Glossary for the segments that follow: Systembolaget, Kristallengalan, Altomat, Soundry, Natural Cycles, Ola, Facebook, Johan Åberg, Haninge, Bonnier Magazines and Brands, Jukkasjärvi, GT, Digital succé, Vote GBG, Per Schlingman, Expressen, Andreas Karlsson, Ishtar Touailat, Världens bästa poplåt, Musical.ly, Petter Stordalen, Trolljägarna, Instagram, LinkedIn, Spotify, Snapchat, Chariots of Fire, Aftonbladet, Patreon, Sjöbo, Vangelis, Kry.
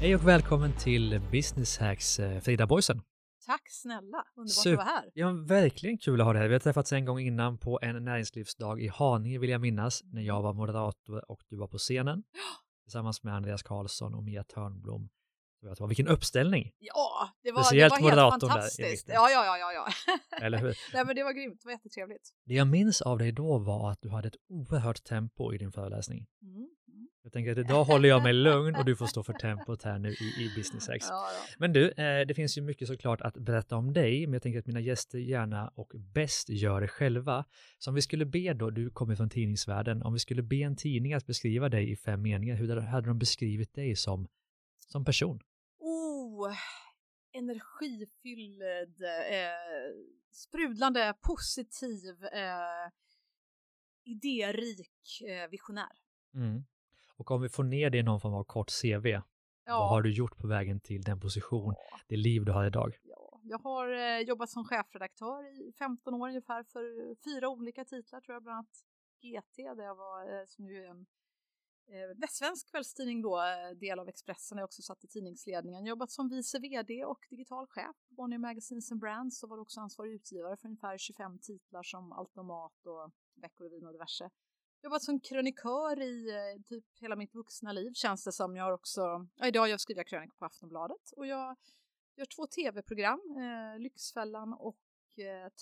Hej och välkommen till Business Hacks, Frida Boysen. Tack snälla, underbart att vara här. Ja, verkligen kul att ha det här. Vi har träffats en gång innan på en näringslivsdag i Haninge, vill jag minnas, när jag var moderator och du var på scenen. Tillsammans med Andreas Karlsson och Mia Törnblom. Vilken uppställning! Ja, det var helt fantastiskt. Där, ja. Eller hur? Nej, men det var grymt, det var jättetrevligt. Det jag minns av dig då var att du hade ett oerhört tempo i din föreläsning. Mm. Jag tänker att idag håller jag mig lugn och du får stå för tempot här nu i Business Hacks. Ja. Men du, det finns ju mycket såklart att berätta om dig, men jag tänker att mina gäster gärna och bäst gör det själva. Så om vi skulle be då, du kommer från tidningsvärlden, om vi skulle be en tidning att beskriva dig i 5 meningar, hur hade de beskrivit dig som person? Energifylld, sprudlande, positiv, idérik, visionär. Mm. Och om vi får ner det i någon form av kort CV, vad har du gjort på vägen till den position, det liv du har idag? Ja. Jag har jobbat som chefredaktör i 15 år ungefär för 4 olika titlar tror jag, bland annat GT där jag var, som ju är en västsvensk kvällstidning då, del av Expressen, jag också satt i tidningsledningen. Jobbat som vice vd och digital chef på Bonnier Magazines and Brands, så var också ansvarig utgivare för ungefär 25 titlar som Altomat och Veckorevyn och diverse. Jobbat som krönikör i typ hela mitt vuxna liv, känns det som. Jag har också, idag jag skriver krönikor på Aftonbladet och jag gör 2 tv-program, Lyxfällan och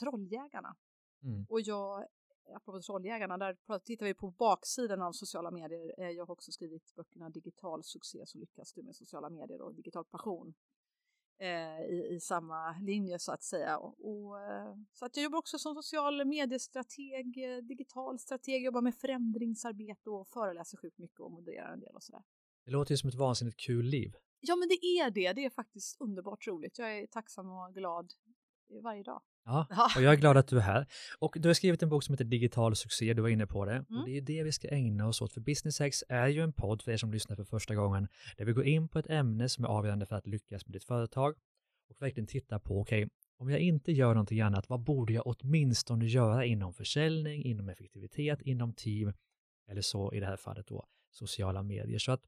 Trolljägarna. Mm. Och jag apropå Trolljägarna, där tittar vi på baksidan av sociala medier. Jag har också skrivit böckerna Digital succé, så lyckas du med sociala medier, och Digital passion i samma linje så att säga. Och så att jag jobbar också som social mediestrateg, digital strateg, jobbar med förändringsarbete och föreläser sjukt mycket och modererar en del och sådär. Det låter ju som ett vansinnigt kul liv. Ja, men det är faktiskt underbart roligt. Jag är tacksam och glad varje dag. Ja, och jag är glad att du är här. Och du har skrivit en bok som heter Digital succé, du var inne på det. Och det är ju det vi ska ägna oss åt, för Business Hacks är ju en podd för er som lyssnar för första gången, där vi går in på ett ämne som är avgörande för att lyckas med ditt företag och verkligen titta på, okej, om jag inte gör någonting annat, vad borde jag åtminstone göra inom försäljning, inom effektivitet, inom team eller så i det här fallet då sociala medier. Så att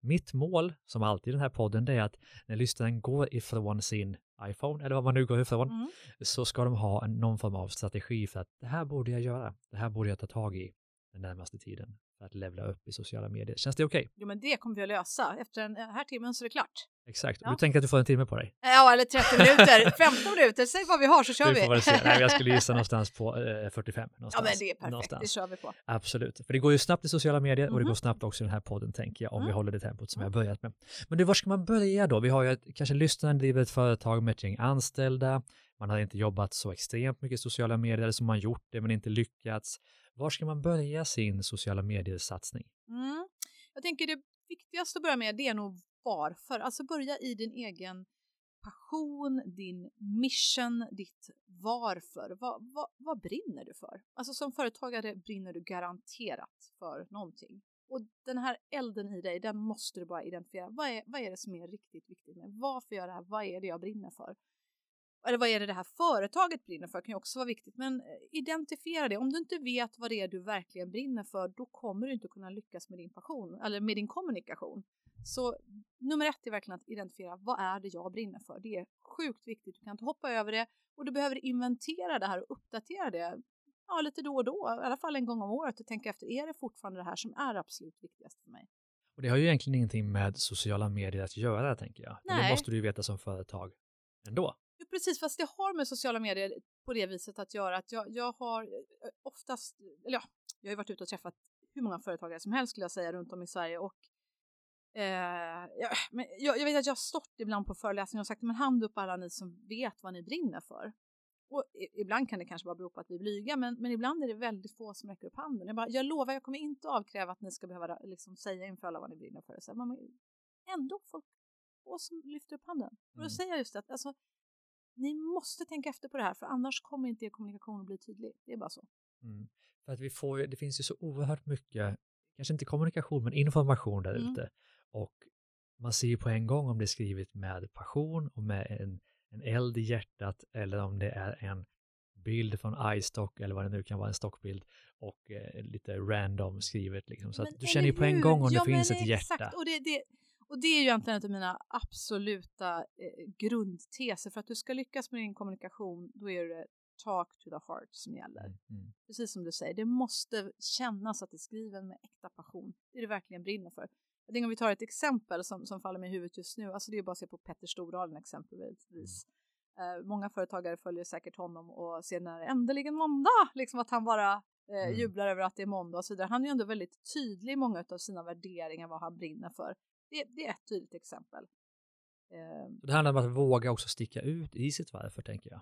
mitt mål, som alltid i den här podden, det är att när lyssnaren går ifrån sin iPhone, eller vad man nu går ifrån, så ska de ha någon form av strategi för att det här borde jag göra, det här borde jag ta tag i den närmaste tiden för att levla upp i sociala medier. Känns det okej? Jo, men det kommer vi att lösa. Efter den här timmen så är det klart. Exakt. Ja. Du tänker att du får en timme på dig? Ja, eller 30 minuter. 15 minuter. Säg vad vi har så kör vi. Nej, jag skulle gissa någonstans på 45. Någonstans. Ja, men det är perfekt. Någonstans. Det kör vi på. Absolut. För det går ju snabbt i sociala medier och det går snabbt också i den här podden, tänker jag, om vi håller det tempot som jag har börjat med. Men du, var ska man börja då? Vi har ju kanske lyssnaren driver ett företag med ett gäng anställda. Man har inte jobbat så extremt mycket i sociala medier som man gjort det men inte lyckats. Var ska man börja sin sociala mediesatsning? Jag tänker det viktigaste att börja med, det är nog varför. Alltså börja i din egen passion, din mission, ditt varför. Vad brinner du för? Alltså som företagare brinner du garanterat för någonting. Och den här elden i dig, den måste du bara identifiera. Vad är det som är riktigt viktigt med? Varför gör jag det här? Vad är det jag brinner för? Eller vad är det här företaget brinner för, kan ju också vara viktigt. Men identifiera det. Om du inte vet vad det är du verkligen brinner för, då kommer du inte kunna lyckas med din passion eller med din kommunikation. Så nummer 1 är verkligen att identifiera, vad är det jag brinner för? Det är sjukt viktigt, du kan inte hoppa över det. Och du behöver inventera det här och uppdatera det lite då och då. I alla fall en gång om året och tänka efter, är det fortfarande det här som är absolut viktigast för mig? Och det har ju egentligen ingenting med sociala medier att göra, tänker jag. Nej. Men det måste du ju veta som företag ändå. Precis, fast det har med sociala medier på det viset att göra att jag har oftast, jag har ju varit ute och träffat hur många företagare som helst skulle jag säga runt om i Sverige och jag vet att jag har stått ibland på föreläsningar och sagt, men hand upp alla ni som vet vad ni brinner för. Och ibland kan det kanske bara bero på att vi är blyga, men ibland är det väldigt få som räcker upp handen. Jag lovar, jag kommer inte avkräva att ni ska behöva liksom säga inför alla vad ni brinner för. Så man, ändå folk få som lyfter upp handen. Och då säger jag just att ni måste tänka efter på det här, för annars kommer inte er kommunikation att bli tydlig. Det är bara så. För att det finns ju så oerhört mycket, kanske inte kommunikation, men information där ute. Och man ser ju på en gång om det är skrivet med passion och med en eld i hjärtat, eller om det är en bild från iStock eller vad det nu kan vara, en stockbild och lite random skrivet. Liksom. Så att du känner ju på en gång om det finns ett hjärta. Exakt. Och det Och det är ju egentligen inte mina absoluta grundteser. För att du ska lyckas med din kommunikation, då är det talk to the heart som gäller. Mm. Precis som du säger, det måste kännas att det är skriven med äkta passion. Det är det verkligen brinner för. Jag tänker om vi tar ett exempel som faller mig i huvudet just nu. Alltså det är bara att se på Petter Stordalen exempelvis. Många företagare följer säkert honom och ser när det äntligen måndag. Liksom att han bara jublar över att det är måndag och så vidare. Han är ju ändå väldigt tydlig i många av sina värderingar vad han brinner för. Det är ett tydligt exempel. Det handlar om att våga också sticka ut i sitt varför, tänker jag.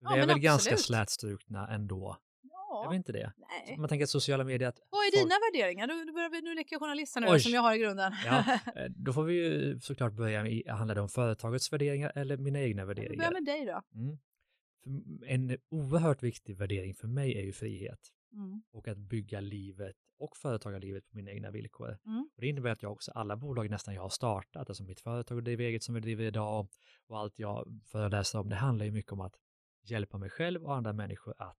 Vi är väl absolut ganska slätstrukna ändå. Ja. Är vi inte det? Nej. Man tänker att sociala medier... Vad är dina värderingar? Nu leker jag journalist nu som jag har i grunden. Ja, då får vi ju såklart börja med, handlar det om företagets värderingar eller mina egna värderingar? Vi börjar med dig då. Mm. En oerhört viktig värdering för mig är ju frihet. Mm. Och att bygga livet och företagarlivet på mina egna villkor. Mm. Och det innebär att jag också, alla bolag nästan jag har startat, alltså mitt företag och det eget som vi driver idag och allt jag föreläser om, det handlar ju mycket om att hjälpa mig själv och andra människor att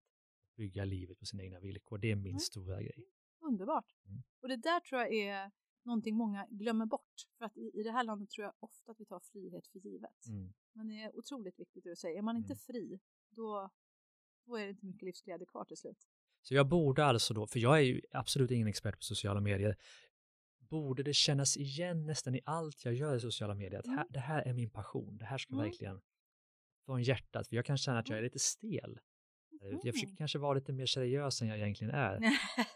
bygga livet på sina egna villkor. Det är min stora grej. Underbart. Mm. Och det där tror jag är någonting många glömmer bort. För att i det här landet tror jag ofta att vi tar frihet för givet. Mm. Men det är otroligt viktigt att säga. Är man inte fri, då är det inte mycket livsglädje kvar till slut. Så jag borde alltså då, för jag är ju absolut ingen expert på sociala medier, borde det kännas igen nästan i allt jag gör i sociala medier. Att det här är min passion. Det här ska verkligen från hjärtat. För jag kan känna att jag är lite stel. Jag försöker kanske vara lite mer seriös än jag egentligen är.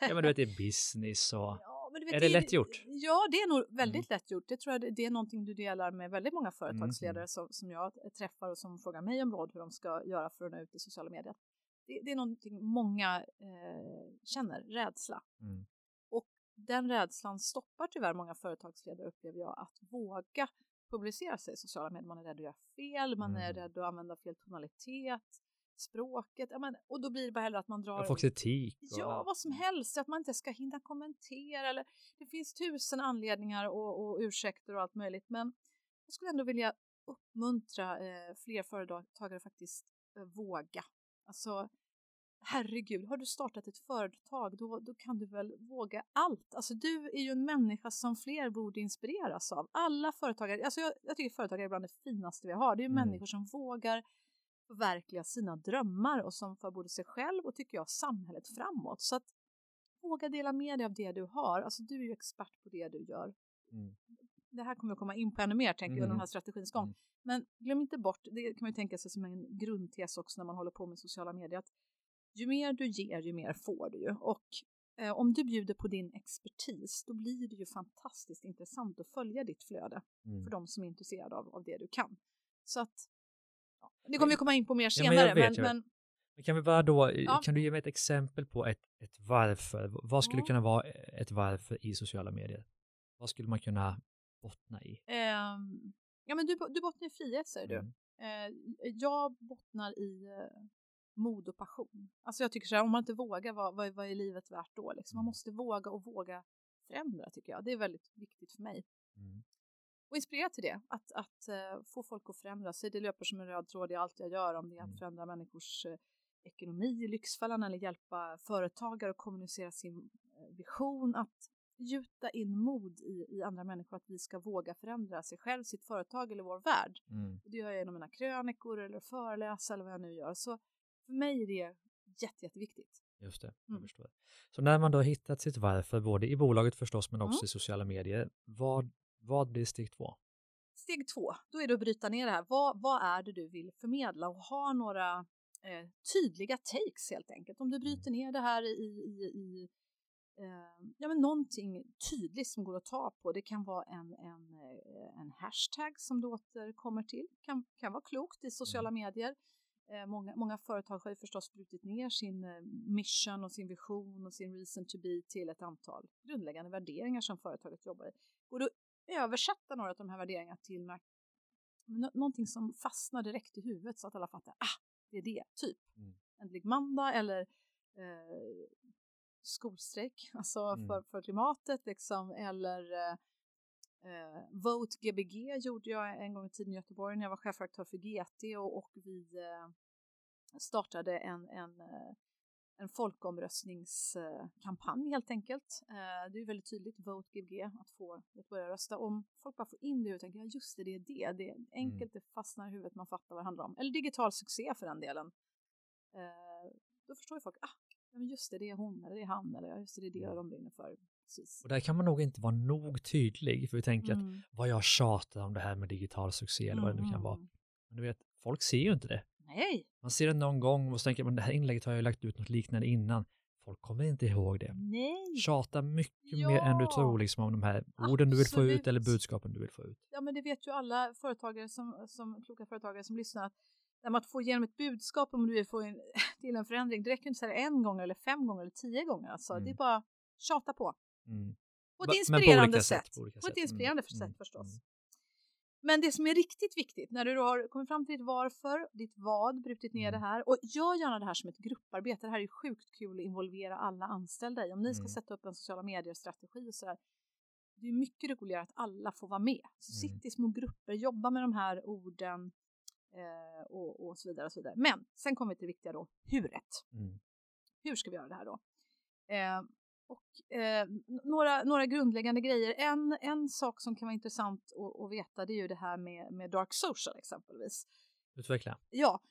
Ja, men du vet, det är business och... Ja, men du vet, är det lätt gjort? Ja, det är nog väldigt lätt gjort. Det tror jag det är någonting du delar med väldigt många företagsledare som jag träffar och som frågar mig om råd hur de ska göra för att nå ut i sociala medier. Det är någonting många känner, rädsla. Mm. Och den rädslan stoppar tyvärr många företagsledare, upplever jag, att våga publicera sig i sociala medier. Man är rädd att göra fel, man är rädd att använda fel tonalitet, språket, och då blir det bara hellre att man drar... Jag får kritik. Ja, vad som helst, att man inte ska hinna kommentera. Eller, det finns 1000 anledningar och ursäkter och allt möjligt, men jag skulle ändå vilja uppmuntra fler företagare faktiskt våga. Alltså, herregud, har du startat ett företag, då kan du väl våga allt. Alltså, du är ju en människa som fler borde inspireras av. Alla företagare, alltså jag tycker företagare är bland det finaste vi har. Det är ju människor som vågar förverkliga sina drömmar och som för både sig själv och, tycker jag, samhället framåt. Så att våga dela med dig av det du har. Alltså, du är ju expert på det du gör. Mm. Det här kommer jag komma in på ännu mer, tänker jag, under den här strategins gång. Men glöm inte bort, det kan man ju tänka sig som en grundtes också när man håller på med sociala medier, att ju mer du ger, ju mer får du ju. Och om du bjuder på din expertis, då blir det ju fantastiskt intressant att följa ditt flöde för de som är intresserade av det du kan. Så att, ja, det kommer vi komma in på mer senare. Men kan vi bara då, kan du ge mig ett exempel på ett varför? Vad skulle kunna vara ett varför i sociala medier? Vad skulle man kunna bottna i? Ja, men du bottnar i frihet, säger du. Jag bottnar i mod och passion. Alltså jag tycker så här, om man inte vågar, vad är livet värt då? Liksom? Man måste våga förändra, tycker jag. Det är väldigt viktigt för mig. Och inspirera till det. Att få folk att förändra sig. Det löper som en röd tråd i allt jag gör. Om det är att förändra människors ekonomi i Lyxfällan. Eller hjälpa företagare att kommunicera sin vision. Att gjuta in mod i andra människor. Att vi ska våga förändra sig själv, sitt företag eller vår värld. Det gör jag genom mina krönikor eller föreläsare eller vad jag nu gör. Så för mig är det jätteviktigt. Just det, jag förstår. Så när man då har hittat sitt varför, både i bolaget förstås men också i sociala medier. Vad blir steg 2? Steg 2, då är det att bryta ner det här. Vad är det du vill förmedla? Och ha några tydliga takes helt enkelt. Om du bryter ner det här i någonting tydligt som går att ta på. Det kan vara en hashtag som du återkommer till. Det kan vara klokt i sociala medier. Många företag har ju förstås brutit ner sin mission och sin vision och sin reason to be till ett antal grundläggande värderingar som företaget jobbar i. Och då översätta några av de här värderingarna till någonting som fastnar direkt i huvudet så att alla fattar, det är det, typ. Äntlig måndag eller skolstrejk, alltså för klimatet liksom, eller Vote GBG gjorde jag en gång i tiden i Göteborg när jag var chefredaktör för GT och vi startade en en folkomröstningskampanj helt enkelt. Det är ju väldigt tydligt, Vote GBG, att börja rösta. Om folk bara får in det och tänker, ja just det, det är enkelt, det fastnar i huvudet, man fattar vad det handlar om. Eller digital succé för den delen. Då förstår ju folk, men just det, det är hon eller det är han eller just det, det är det de brinner för. Precis. Och där kan man nog inte vara nog tydlig, för vi tänker att vad jag tjatar om det här med digital succé eller vad det nu kan vara. Men du vet, folk ser ju inte det. Nej. Man ser det någon gång och så tänker man, det här inlägget har jag lagt ut något liknande innan. Folk kommer inte ihåg det. Nej. Tjata mycket mer än du tror liksom, om de här orden du vill få ut eller budskapen du vill få ut. Ja, men det vet ju alla företagare som kloka företagare som lyssnar, att få igenom ett budskap, om du vill få till en förändring, det räcker inte så här 1 gång eller 5 gånger eller 10 gånger. Alltså. Det är bara tjata på. På ett inspirerande sätt. På ett inspirerande sätt förstås. Men det som är riktigt viktigt, när du har kommit fram till ditt varför, ditt vad, brutit ner det här. Och gör gärna det här som ett grupparbete. Det här är ju sjukt kul att involvera alla anställda i. Om ni ska sätta upp en sociala medier-strategi och sådär. Det är mycket roligare att alla får vara med. Så sitt i små grupper, jobba med de här orden och så vidare och så vidare. Men sen kommer vi till det viktiga då, huret. Hur ska vi göra det här då? Några grundläggande grejer. En sak som kan vara intressant att veta, det är ju det här med dark social exempelvis. Utveckla. Ja,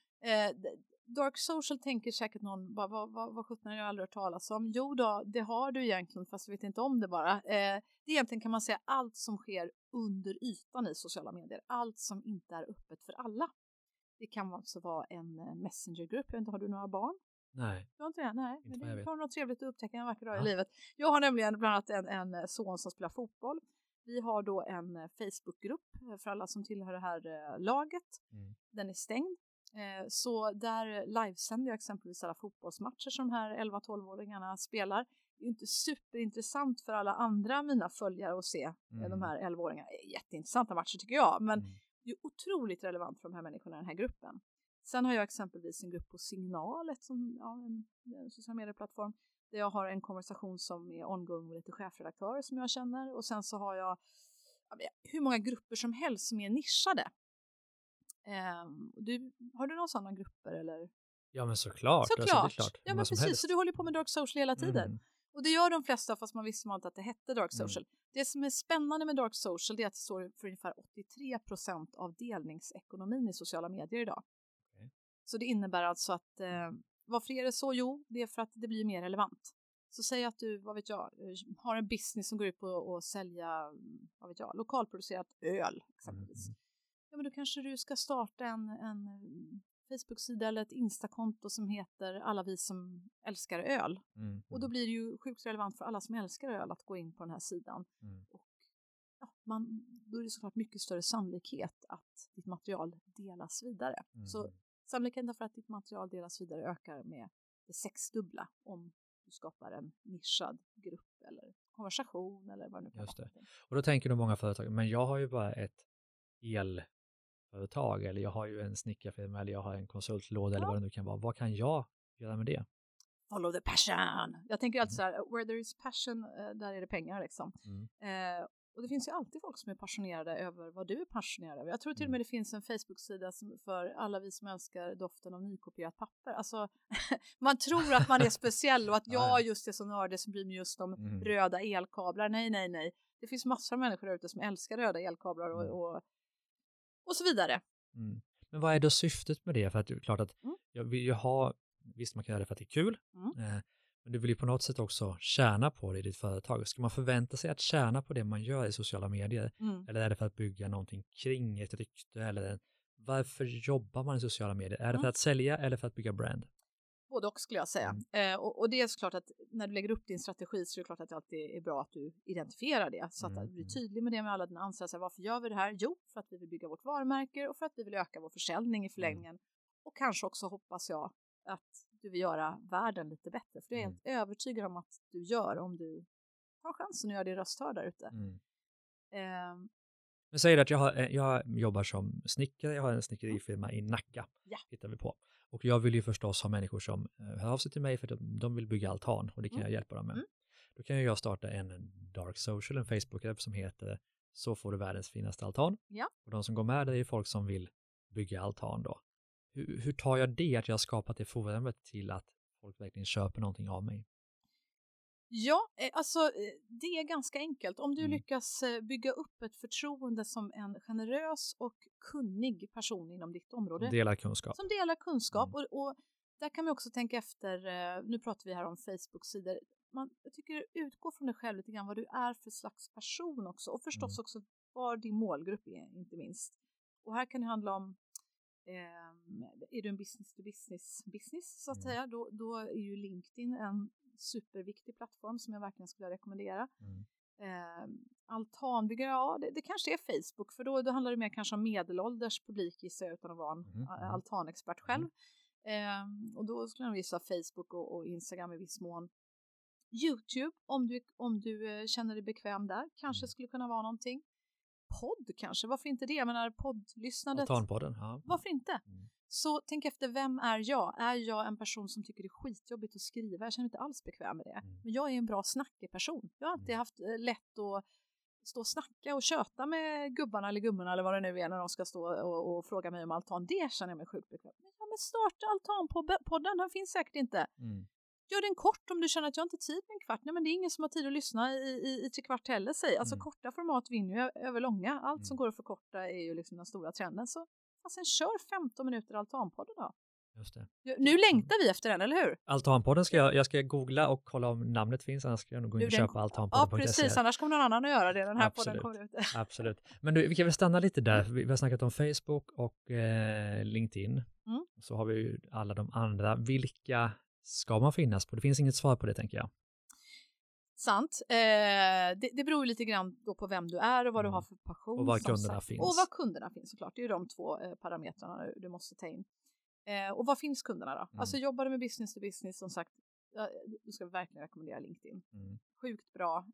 dark social tänker säkert någon, vad sjutton har jag aldrig hört talas om? Jo då, det har du egentligen, fast du vet inte om det bara. Det egentligen kan man säga allt som sker under ytan i sociala medier. Allt som inte är öppet för alla. Det kan alltså vara en messengergrupp. Jag vet inte, har du några barn? Nej. Men det är något trevligt att upptäcka en vacker dag i livet. Jag har nämligen bland annat en son som spelar fotboll. Vi har då en Facebookgrupp för alla som tillhör det här laget. Den är stängd. Så där livesänder jag exempelvis alla fotbollsmatcher som de här 11-12-åringarna spelar. Det är inte superintressant för alla andra mina följare att se de här 11-åringarna. Jätteintressanta matcher tycker jag. Men det är otroligt relevant för de här människorna i den här gruppen. Sen har jag exempelvis en grupp på Signalet som en social medieplattform där jag har en konversation som är ongoing med lite chefredaktörer som jag känner. Och sen så har jag hur många grupper som helst som är nischade. Har du några sådana grupper eller? Ja men såklart. Alltså, det är klart. Ja men precis, så du håller på med dark social hela tiden. Och det gör de flesta fast man visste inte att det hette dark social. Det som är spännande med dark social är att det står för ungefär 83% av delningsekonomin i sociala medier idag. Så det innebär alltså att, varför är det så? Jo, det är för att det blir mer relevant. Så säg att du, har en business som går ut på att sälja, lokalproducerat öl exempelvis. Ja, men då kanske du ska starta en Facebook-sida eller ett Insta-konto som heter Alla vi som älskar öl. Och då blir det ju sjukt relevant för alla som älskar öl att gå in på den här sidan. Då är det såklart mycket större sannolikhet att ditt material delas vidare. Så sannolikheten för att ditt material delas vidare ökar med det 6-dubbla om du skapar en nischad grupp eller konversation eller vad det nu kan vara. Och då tänker nog många företag, men jag har ju bara ett elföretag eller jag har ju en snickarfirma eller jag har en konsultlåda eller vad det nu kan vara. Vad kan jag göra med det? Follow the passion! Jag tänker alltid så här, where there is passion, där är det pengar liksom. Och det finns ju alltid folk som är passionerade över vad du är passionerad över. Jag tror till och med det finns en Facebook-sida för alla vi som älskar doften av nykopierat papper. Alltså, man tror att man är speciell och att jag just är så nördig som bryr mig just om röda elkablar. Nej. Det finns massor av människor där ute som älskar röda elkablar och så vidare. Men vad är då syftet med det? För att det är klart att jag vill ju ha, visst man kan göra det för att det är kul. Men du vill ju på något sätt också tjäna på det i ditt företag. Ska man förvänta sig att tjäna på det man gör i sociala medier? Eller är det för att bygga någonting kring ett rykte? Eller varför jobbar man i sociala medier? Är det för att sälja eller för att bygga brand? Både och skulle jag säga. Och det är såklart att när du lägger upp din strategi så är det klart att det alltid är bra att du identifierar det. Så att du blir tydlig med det med alla dina anställda. Varför gör vi det här? Jo, för att vi vill bygga vårt varumärke och för att vi vill öka vår försäljning i förlängningen. Och kanske också hoppas jag att du vill göra världen lite bättre. För det är helt övertygad om att du gör om du har chansen att göra din röst hörd där ute. Men säger att jag jobbar som snickare. Jag har en snickerifirma i Nacka. Hittar vi på. Och jag vill ju förstås ha människor som hör av sig till mig för att de vill bygga altan. Och det kan jag hjälpa dem med. Då kan jag starta en dark social, en Facebook-app som heter Så får du världens finaste altan. Och de som går med det är folk som vill bygga altan då. Hur tar jag det att jag har skapat det forumet till att folk verkligen köper någonting av mig? Ja, alltså det är ganska enkelt. Om du lyckas bygga upp ett förtroende som en generös och kunnig person inom ditt område. Som delar kunskap. Och där kan vi också tänka efter, nu pratar vi här om Facebook-sidor. Jag tycker utgå från dig själv lite grann vad du är för slags person också. Och förstås också vad din målgrupp är, inte minst. Och här kan det handla om, är du en business-to-business så att säga. Då är ju LinkedIn en superviktig plattform som jag verkligen skulle rekommendera. Altanbyggare, ja det kanske är Facebook. För då handlar det mer kanske om medelålders publik gissar jag, utan att vara en altanexpert själv. Och då skulle jag visa Facebook och Instagram i viss mån. YouTube, om du känner dig bekväm där, kanske skulle kunna vara någonting. Podd kanske, varför inte det? Jag menar poddlyssnandet. Altanpodden, ja. Varför inte? Så tänk efter, vem är jag? Är jag en person som tycker det är skitjobbigt att skriva? Jag känner mig inte alls bekväm med det. Men jag är en bra snackeperson. Jag har alltid haft lätt att stå och snacka och köta med gubbarna eller gummorna eller vad det nu är när de ska stå och fråga mig om altan. Det känner jag mig sjukt bekväm. Men starta altanpodden, den finns säkert inte. Gör den kort om du känner att jag inte har tid med en kvart. Nej, men det är ingen som har tid att lyssna i tre kvart heller. Alltså korta format vinner ju över långa. Allt som går att förkorta är ju liksom den stora trenden. Så sen kör 15 minuter altanpodden då. Just det. Nu längtar vi efter den, eller hur? Altanpodden ska jag ska googla och kolla om namnet finns. Annars ska jag nog gå in och köpa altanpodden. Ja, precis. Annars kommer någon annan att göra det. Den här podden kommer ut. Absolut. Men vi kan väl stanna lite där. Vi har snackat om Facebook och LinkedIn. Så har vi ju alla de andra. Vilka ska man finnas på? Det finns inget svar på det, tänker jag. Sant. Det beror lite grann då på vem du är och vad du har för passion. Och var kunderna finns. Och var kunderna finns, såklart. Det är ju de två parametrarna du måste ta in. Och var finns kunderna då? Alltså jobbar du med business to business, som sagt, du ska verkligen rekommendera LinkedIn. Sjukt bra.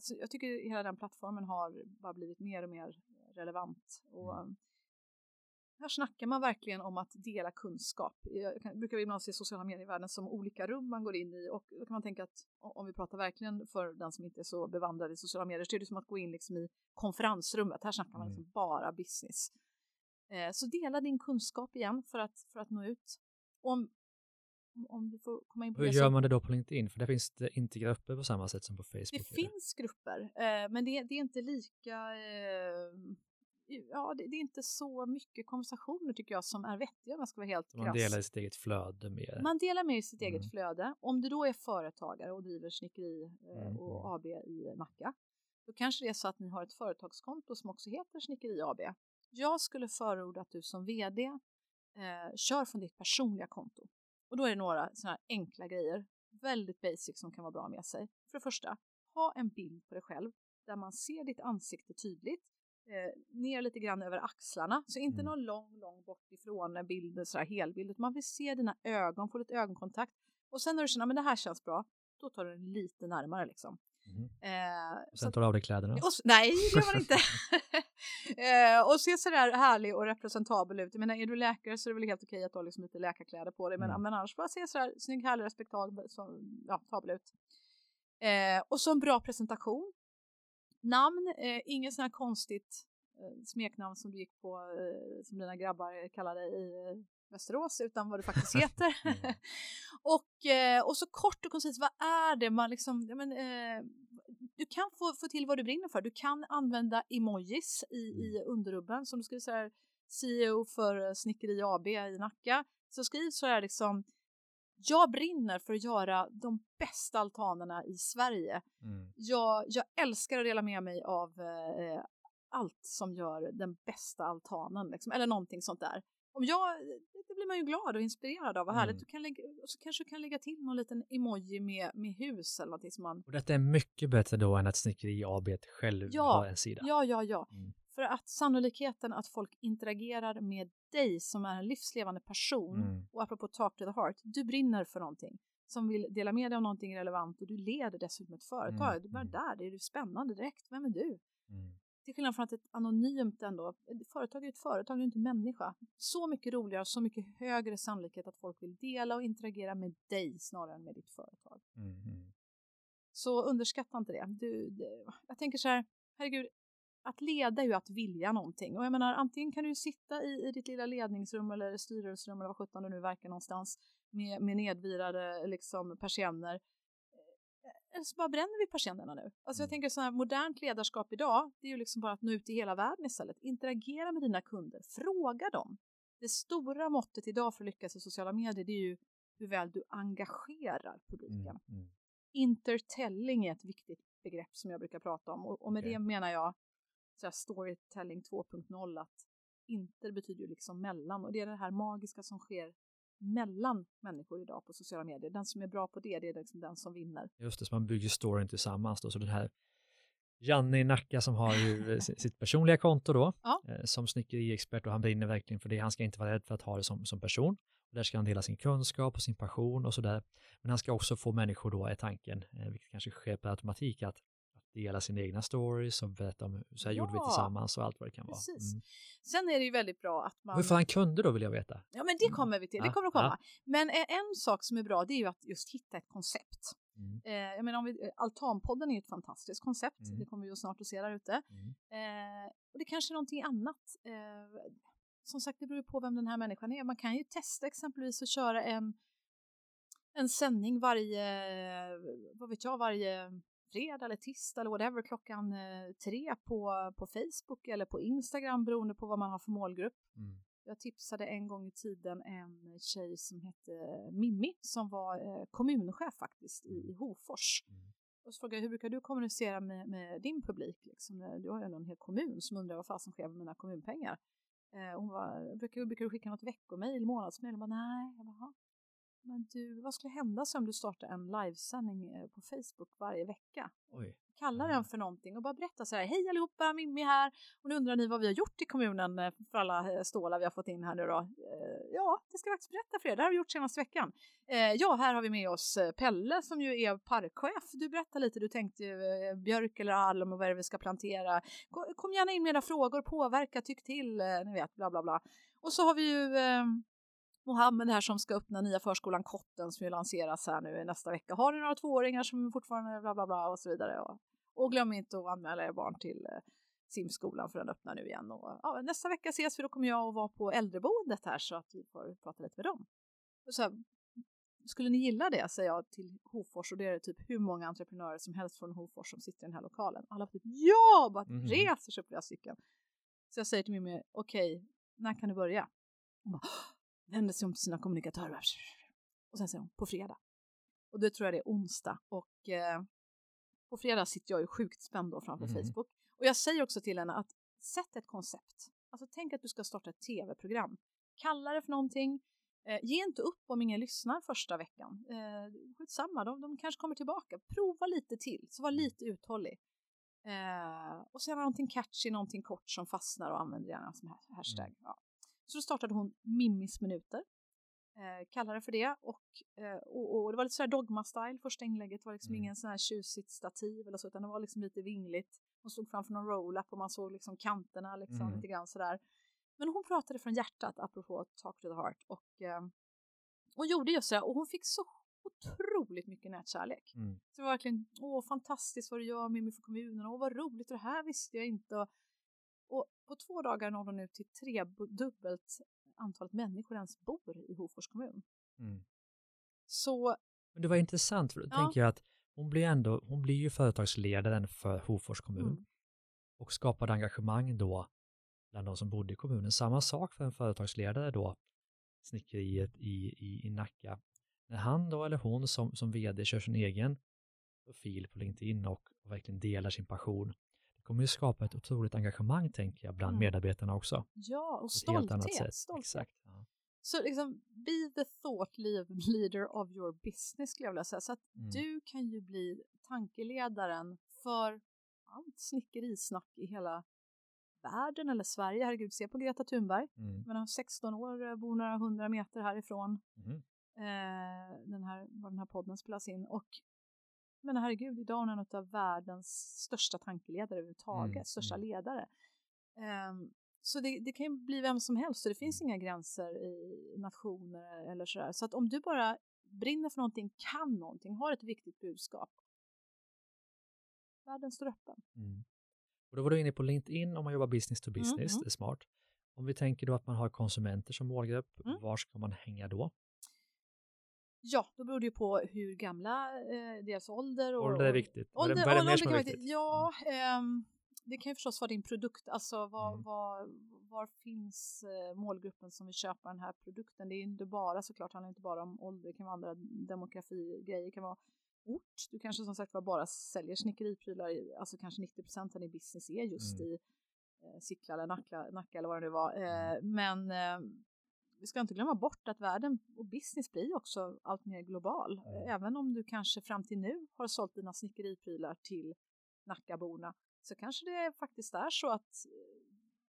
Så jag tycker hela den plattformen har bara blivit mer och mer relevant. Och här snackar man verkligen om att dela kunskap. Jag brukar ibland se sociala medier i världen som olika rum man går in i. Och då kan man tänka att om vi pratar verkligen för den som inte är så bevandrad i sociala medier, så är det som att gå in liksom i konferensrummet. Här snackar man liksom bara business. Så dela din kunskap igen för att nå ut. Om du får komma in på. Hur gör man det då på LinkedIn? För där finns det inte grupper på samma sätt som på Facebook. Det finns grupper. Men det är inte lika... Ja, det är inte så mycket konversationer tycker jag som är vettiga om jag ska vara helt krass. Man delar i sitt eget flöde mer. Man delar med i sitt eget flöde. Om du då är företagare och driver snickeri och AB i Nacka, då kanske det är så att ni har ett företagskonto som också heter Snickeri AB. Jag skulle förorda att du som vd kör från ditt personliga konto. Och då är det några såna här enkla grejer, väldigt basic, som kan vara bra med sig. För det första, ha en bild på dig själv där man ser ditt ansikte tydligt. Ner lite grann över axlarna. Så inte någon lång bort ifrån bilden, sådär helbild. Man vill se dina ögon, få lite ögonkontakt. Och sen när du känner att det här känns bra, då tar du den lite närmare liksom. Och sen tar du av dig kläderna. Nej, det gör man inte. Och se sådär härlig och representabel ut. Jag menar, är du läkare så är det väl helt okej att du har liksom lite läkarkläder på dig. Men annars bara se sådär snygg, härlig, respektabel ut. Och så en bra presentation. Namn, inget sån här konstigt smeknamn som du gick på som dina grabbar kallade i Västerås, utan vad du faktiskt heter. Och så kort och koncist, vad är det man liksom, du kan få till vad du brinner för. Du kan använda emojis i underrubben, som du skulle säga CEO för Snickeri AB i Nacka. Så skriv så här liksom: jag brinner för att göra de bästa altanerna i Sverige. Jag älskar att dela med mig av allt som gör den bästa altanen. Liksom, eller någonting sånt där. Det blir man ju glad och inspirerad av. Vad härligt. Så kanske du kan lägga till någon liten emoji med hus. Eller någonting som man... Och detta är mycket bättre då än att Snickeri AB själv har en sida. Ja. För att sannolikheten att folk interagerar med dig som är en livslevande person, och apropå talk to the heart, du brinner för någonting, som vill dela med dig av någonting relevant, och du leder dessutom ett företag. Du bara där, det är ju spännande direkt. Vem är du? Till skillnad från att ett anonymt ändå, företag är ett företag, det är inte människa. Så mycket roligare, så mycket högre sannolikhet att folk vill dela och interagera med dig snarare än med ditt företag. Så underskatta inte det. Jag tänker så här, herregud, att leda är ju att vilja någonting. Och jag menar, antingen kan du sitta i ditt lilla ledningsrum eller styrelserum eller vad sjutton du nu verkar någonstans med nedvirade liksom, persienner. Eller så bara bränner vi persiennerna nu. Alltså jag tänker så här, modernt ledarskap idag, det är ju liksom bara att nå ut i hela världen istället. Interagera med dina kunder, fråga dem. Det stora måttet idag för att lyckas i sociala medier, det är ju hur väl du engagerar publiken. Intertelling är ett viktigt begrepp som jag brukar prata om. Och med det menar jag så här, storytelling 2.0, att inter betyder ju liksom mellan. Och det är det här magiska som sker mellan människor idag på sociala medier. Den som är bra på det, det är liksom den som vinner. Just det, så man bygger storyn tillsammans då. Så den här Janne i Nacka som har ju sitt personliga konto då. Ja. Som snickeriexpert, och han brinner verkligen för det. Han ska inte vara rädd för att ha det som person. Och där ska han dela sin kunskap och sin passion och sådär. Men han ska också få människor då i tanken. Vilket kanske sker på automatik att dela sina egna stories och berätta om så här gjorde vi tillsammans och allt vad det kan vara. Sen är det ju väldigt bra att man... Hur fan kunde då, vill jag veta? Ja, men det kommer vi till. Det kommer att komma. Ja. Men en sak som är bra, det är ju att just hitta ett koncept. Jag menar, Altanpodden är ju ett fantastiskt koncept. Det kommer vi ju snart att se där ute. Och det kanske är någonting annat. Som sagt, det beror på vem den här människan är. Man kan ju testa exempelvis att köra en sändning varje fredag eller tisdag eller whatever, klockan 3 på Facebook eller på Instagram, beroende på vad man har för målgrupp. Jag tipsade en gång i tiden en tjej som hette Mimmi, som var kommunchef faktiskt i Hofors. Och så frågade jag, hur brukar du kommunicera med din publik? Liksom, du har ju någon hel kommun som undrar vad fasen sker med mina kommunpengar. Hon var, brukar du skicka något veckomejl, månadsmejl? Hon bara, nej, jaha. Men du, vad skulle hända om du startar en livesändning på Facebook varje vecka? Kallar den för någonting och bara berätta så här: hej allihopa, Mimmi här. Och nu undrar ni vad vi har gjort i kommunen för alla stålar vi har fått in här nu då. Ja, det ska jag faktiskt berätta för er. Det har vi gjort senaste veckan. Ja, här har vi med oss Pelle som ju är parkchef. Du berättar lite, du tänkte björk eller alm och vad vi ska plantera. Kom gärna in med era frågor, påverka, tyck till, ni vet, bla bla bla. Och så har vi ju... Mohammed här som ska öppna nya förskolan Kotten som ju lanseras här nu nästa vecka. Har ni några tvååringar som fortfarande bla bla bla och så vidare. Och glöm inte att anmäla er barn till simskolan för den öppnar nu igen. Och, ja, nästa vecka ses vi, då kommer jag att vara på äldreboendet här så att vi får prata lite med dem. Och så här, skulle ni gilla det, säger jag till Hofors, och det är typ hur många entreprenörer som helst från Hofors som sitter i den här lokalen. Alla typ, ja, bara reser sig på flera stycken. Så jag säger till Mimmi, okej, när kan du börja? Hon bara, vänder sig om till sina kommunikatörer. Och sen säger hon, på fredag. Och det tror jag det är onsdag. Och på fredag sitter jag ju sjukt spänd då framför Facebook. Och jag säger också till henne att sätt ett koncept. Alltså tänk att du ska starta ett tv-program. Kalla det för någonting. Ge inte upp om ingen lyssnar första veckan. Skitsamma, de kanske kommer tillbaka. Prova lite till, så var lite uthållig. Och sen någonting catchy, någonting kort som fastnar och använder gärna som hashtag. Så då startade hon Mimmis minuter. Kallade för det. Och det var lite så här dogma-style. Första inlägget var liksom ingen sån här tjusigt stativ eller så, utan det var liksom lite vingligt. Hon stod framför någon roll-up och man såg liksom kanterna liksom, lite grann sådär. Men hon pratade från hjärtat apropå talk to the heart. Och hon gjorde just det. Och hon fick så otroligt mycket nätkärlek. Så det var verkligen, fantastiskt vad du gör Mimmi för kommunen. Och vad roligt, det här visste jag inte. Och på 2 dagar når hon ut till 3 dubbelt antalet människor ens bor i Hofors kommun. Så... Men det var intressant, för då tänker jag att hon blir ju företagsledaren för Hofors kommun. Och skapade engagemang då bland de som bodde i kommunen. Samma sak för en företagsledare då, snickeriet i Nacka. När han då eller hon som vd kör sin egen profil på LinkedIn och verkligen delar sin passion, kommer ju skapa ett otroligt engagemang, tänker jag, bland medarbetarna också. Ja, och stolthet. Exakt. Ja. Så liksom, be the thought leader of your business, skulle jag vilja säga. Så att du kan ju bli tankeledaren för allt snickerisnack i hela världen eller Sverige. Herregud, se på Greta Thunberg. Men har 16 år, bor några 100 meter härifrån. Den här podden spelas in. Och men herregud, idag är hon en av världens största tankeledare överhuvudtaget. Största ledare. Så det kan ju bli vem som helst. Så det finns inga gränser i nationer eller sådär. Så att om du bara brinner för någonting, kan någonting, har ett viktigt budskap. Världen står öppen. Och då var du inne på LinkedIn om man jobbar business to business. Det är smart. Om vi tänker då att man har konsumenter som målgrupp. Var ska man hänga då? Ja, då beror det ju på hur gamla deras ålder. Och ålder är viktigt. Ja, det kan ju förstås vara din produkt. Alltså var finns målgruppen som vill köpa den här produkten? Det är inte bara, såklart handlar inte bara om ålder. Det kan vara andra demografigrejer. Det kan vara ort. Du kanske som sagt bara säljer snickeriprylar. Alltså kanske 90% av din business är just i Sickla eller Nacka eller vad det nu var. Men vi ska inte glömma bort att världen och business blir också allt mer global. Även om du kanske fram till nu har sålt dina snickeriprylar till Nackaborna, så kanske det faktiskt är så att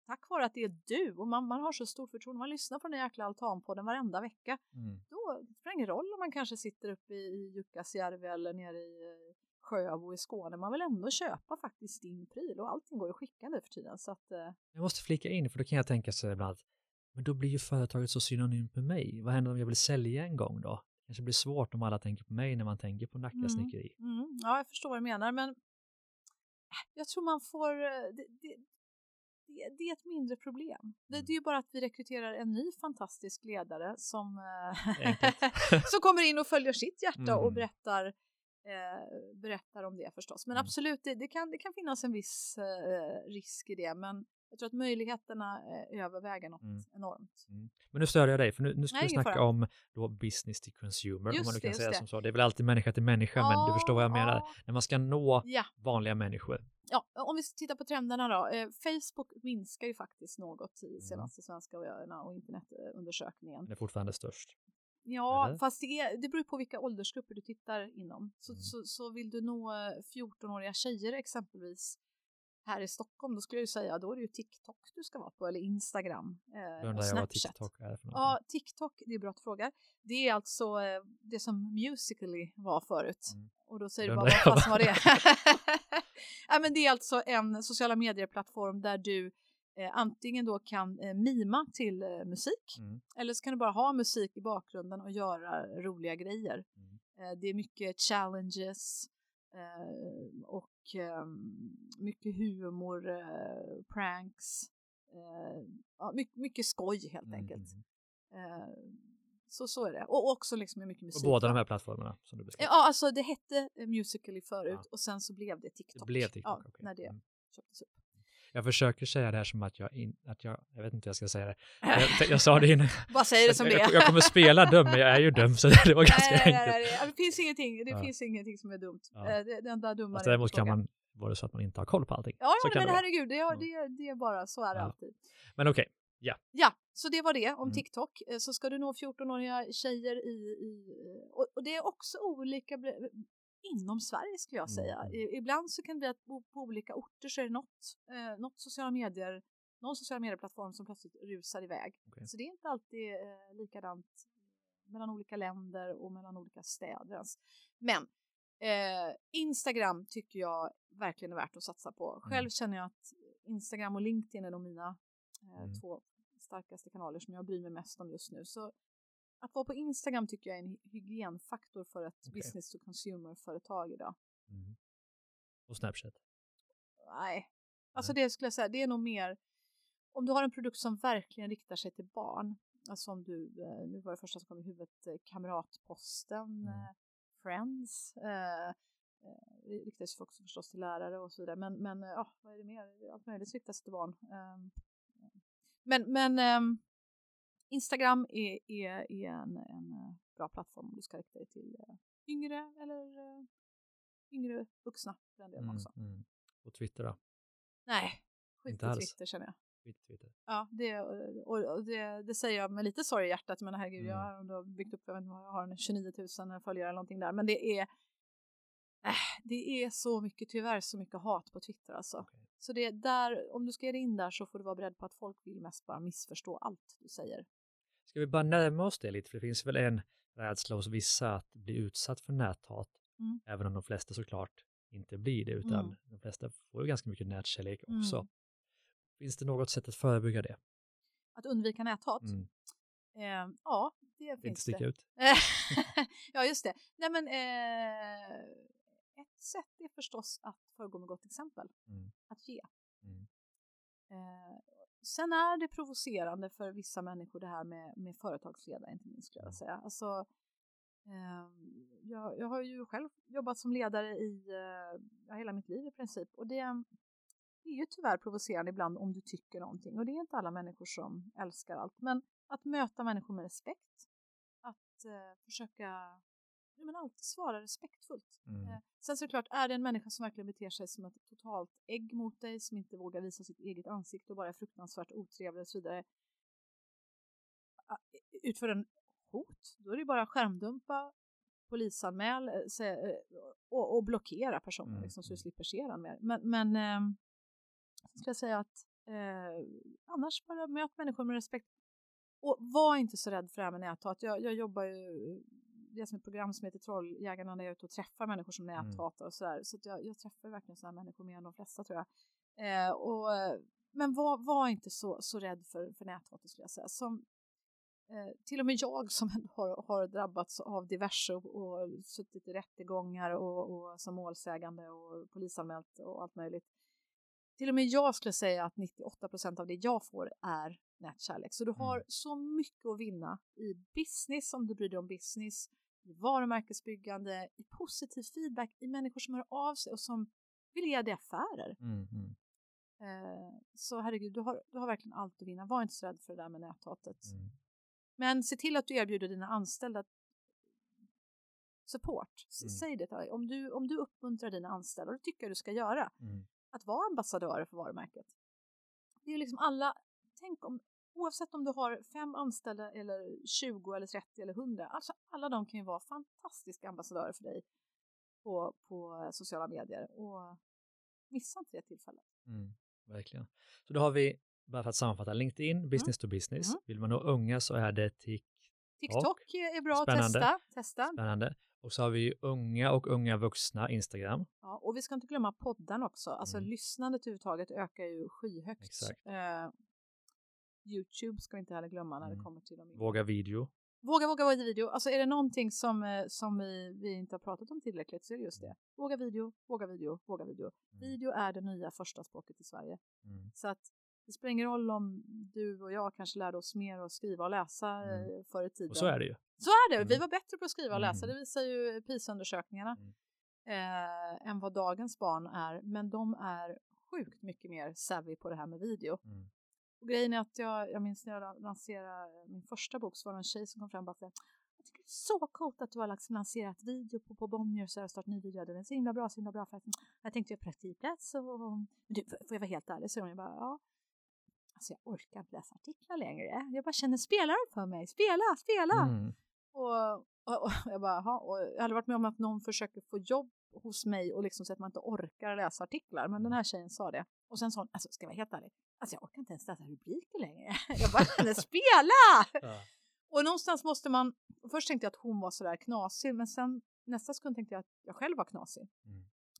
tack vare att det är du och man har så stort förtroende, man lyssnar på den jäkla altanpodden varenda vecka, då spelar det ingen roll om man kanske sitter uppe i Jukkasjärvi eller nere i Sjöbo i Skåne, man vill ändå köpa faktiskt din pryl, och allting går ju att skicka nu för tiden. Så att, jag måste flika in, för då kan jag tänka så ibland, men då blir ju företaget så synonymt med mig. Vad händer om jag vill sälja en gång då? Det kanske blir svårt om alla tänker på mig när man tänker på Nacka snickeri. Ja, jag förstår vad du menar, men jag tror man får, det är ett mindre problem. Det är ju bara att vi rekryterar en ny fantastisk ledare som kommer in och följer sitt hjärta och berättar om det förstås. Men absolut, det kan finnas en viss risk i det, men jag tror att möjligheterna överväger något enormt. Men nu stör jag dig, för nu ska vi snacka om då business to consumer. Just om man nu kan säga det. Som så. Det är väl alltid människa till människa, men du förstår vad jag menar. När man ska nå vanliga människor. Ja, om vi tittar på trenderna då. Facebook minskar ju faktiskt något i senaste svenska och internetundersökningen. Det är fortfarande störst. Ja, eller? Fast det beror på vilka åldersgrupper du tittar inom. Så vill du nå 14-åriga tjejer exempelvis här i Stockholm, då skulle jag ju säga, då är det ju TikTok du ska vara på, eller Instagram och Snapchat. TikTok, det är bra att fråga. Det är alltså det som Musical.ly var förut. Och då säger du bara, vad fan var det? Ja, men det är alltså en sociala medieplattform där du antingen då kan mima till musik, eller så kan du bara ha musik i bakgrunden och göra roliga grejer. Det är mycket challenges och mycket humor, pranks, mycket skoj helt enkelt. Så är det. Och också liksom mycket musik. Och båda de här plattformarna som du beskrev. Ja, alltså det hette Musical.ly förut och sen så blev det TikTok. Det blev TikTok, okej. När det köptes upp. Jag försöker säga det här som att jag vet inte hur jag ska säga det. Jag sa det innan. Vad säger det som det är? Jag kommer spela dum, men jag är ju dum, så det var ganska enkelt. Det finns ingenting, som är dumt. Den där dumma. Alltså, däremot kan man vara så att man inte har koll på allting. Ja, så men herregud, det är bara så är det alltid. Men okej. Ja, så det var det om TikTok. Så ska du nå 14-åriga tjejer och det är också olika inom Sverige skulle jag säga. Ibland så kan det bli att på olika orter så är det någon sociala medieplattform som plötsligt rusar iväg. Okay. Så det är inte alltid likadant mellan olika länder och mellan olika städer. Men Instagram tycker jag verkligen är värt att satsa på. Själv känner jag att Instagram och LinkedIn är de mina två starkaste kanaler som jag bryr mig mest om just nu. Så att vara på Instagram tycker jag är en hygienfaktor för ett business to consumer-företag idag. Och Snapchat? Nej. Alltså det skulle jag säga, det är nog mer om du har en produkt som verkligen riktar sig till barn. Alltså om du, nu var det första som kom i huvudet, kamratposten, Friends, riktar sig också förstås till lärare och så vidare. Men vad är det mer? Allt möjligt riktar sig till barn. Men Instagram är en bra plattform om du ska rikta dig till yngre eller yngre vuxna. Och Twitter då? Nej, skit i Twitter känner jag. Ja, det säger jag med lite sorg i hjärtat. Men herregud, jag har byggt upp, jag har 29 000 följare eller någonting där. Men det är så mycket, tyvärr så mycket hat på Twitter alltså. Okay. Så det är där, om du ska ge dig in där så får du vara beredd på att folk vill mest bara missförstå allt du säger. Ska vi bara närma oss det lite? För det finns väl en rädsla hos vissa att bli utsatt för näthat. Även om de flesta såklart inte blir det, utan de flesta får ju ganska mycket nätkärlek också. Finns det något sätt att förebygga det? Att undvika näthat? Ja, det finns inte sticka det. Ut. Ja, just det. Nej, men ett sätt är förstås att föregå med gott exempel. Att ge. Sen är det provocerande för vissa människor det här med företagsledare, inte minst skulle jag säga. Alltså, Jag har ju själv jobbat som ledare i hela mitt liv i princip. Och det är ju tyvärr provocerande ibland om du tycker någonting. Och det är inte alla människor som älskar allt. Men att möta människor med respekt. Att försöka... Men alltid svara respektfullt. Sen såklart, är det en människa som verkligen beter sig som ett totalt ägg mot dig, som inte vågar visa sitt eget ansikte och bara är fruktansvärt otrevlig och så vidare, utför en hot, då är det bara skärmdumpa, polisanmäl och blockera personer liksom, så du slipper se den mer. Men ska jag säga att annars bara möt människor med respekt och var inte så rädd för det här med näthat. Jag jobbar ju det som ett program som heter Trolljägarna, när jag är ute och träffar människor som näthatar och sådär. Så att jag träffar verkligen sådana människor mer än de flesta, tror jag. Men var inte så rädd för näthatet, skulle jag säga. Som, till och med jag som har drabbats av diverse och suttit i rättegångar och som målsägande och polisanmält och allt möjligt. Till och med jag skulle säga att 98% av det jag får är nätkärlek. Så du har så mycket att vinna i business, om du bryr dig om business, i varumärkesbyggande, i positiv feedback, i människor som hör av sig och som vill ge dig affärer. Så herregud, du har verkligen allt att vinna. Var inte så rädd för det där med näthatet. Men se till att du erbjuder dina anställda support. Säg det till dig. Om du uppmuntrar dina anställda, och det tycker jag du ska göra, att vara ambassadörer för varumärket. Det är ju liksom alla... Tänk om, oavsett om du har 5 anställda eller 20 eller 30 eller 100. Alltså alla de kan ju vara fantastiska ambassadörer för dig på sociala medier. Och missa inte det tillfället. Verkligen. Så då har vi, bara för att sammanfatta, LinkedIn, business to business. Vill man nå unga så är det TikTok är bra att testa. Spännande. Och så har vi ju unga och unga vuxna Instagram. Ja, och vi ska inte glömma podden också. Alltså lyssnandet överhuvudtaget ökar ju skyhögt. Exakt. YouTube ska vi inte heller glömma när det kommer till dem. Våga video. Alltså är det någonting som vi inte har pratat om tillräckligt, så är det just det. Våga video. Video är det nya första språket i Sverige. Så att det spelar ingen roll om du och jag kanske lärde oss mer att skriva och läsa förr i tiden. Och så är det ju. Så är det. Vi var bättre på att skriva och läsa. Det visar ju PISA-undersökningarna än vad dagens barn är. Men de är sjukt mycket mer savvy på det här med video. Och grejen är att jag minns när jag lanserade min första bok, så var det en tjej som kom fram och bara för att jag tycker det är så coolt att du har lanserat video på Bonnier, så jag har startat ny video. Den är så himla bra för att jag tänkte göra praktikplats. Men du, får jag vara helt ärlig, så hon bara ja. Alltså jag orkar inte läsa artiklar längre. Jag bara känner spelaren för mig. Spela! Och jag bara ja. Och jag hade varit med om att någon försöker få jobb hos mig och liksom så att man inte orkar läsa artiklar. Men den här tjejen sa det. Och sen sa hon, alltså ska jag vara helt ärlig. Alltså jag orkar inte ens läsa rubriker längre. Jag bara, spela! Ja. Och någonstans måste man... Först tänkte jag att hon var sådär knasig. Men sen nästa sekund tänkte jag att jag själv var knasig.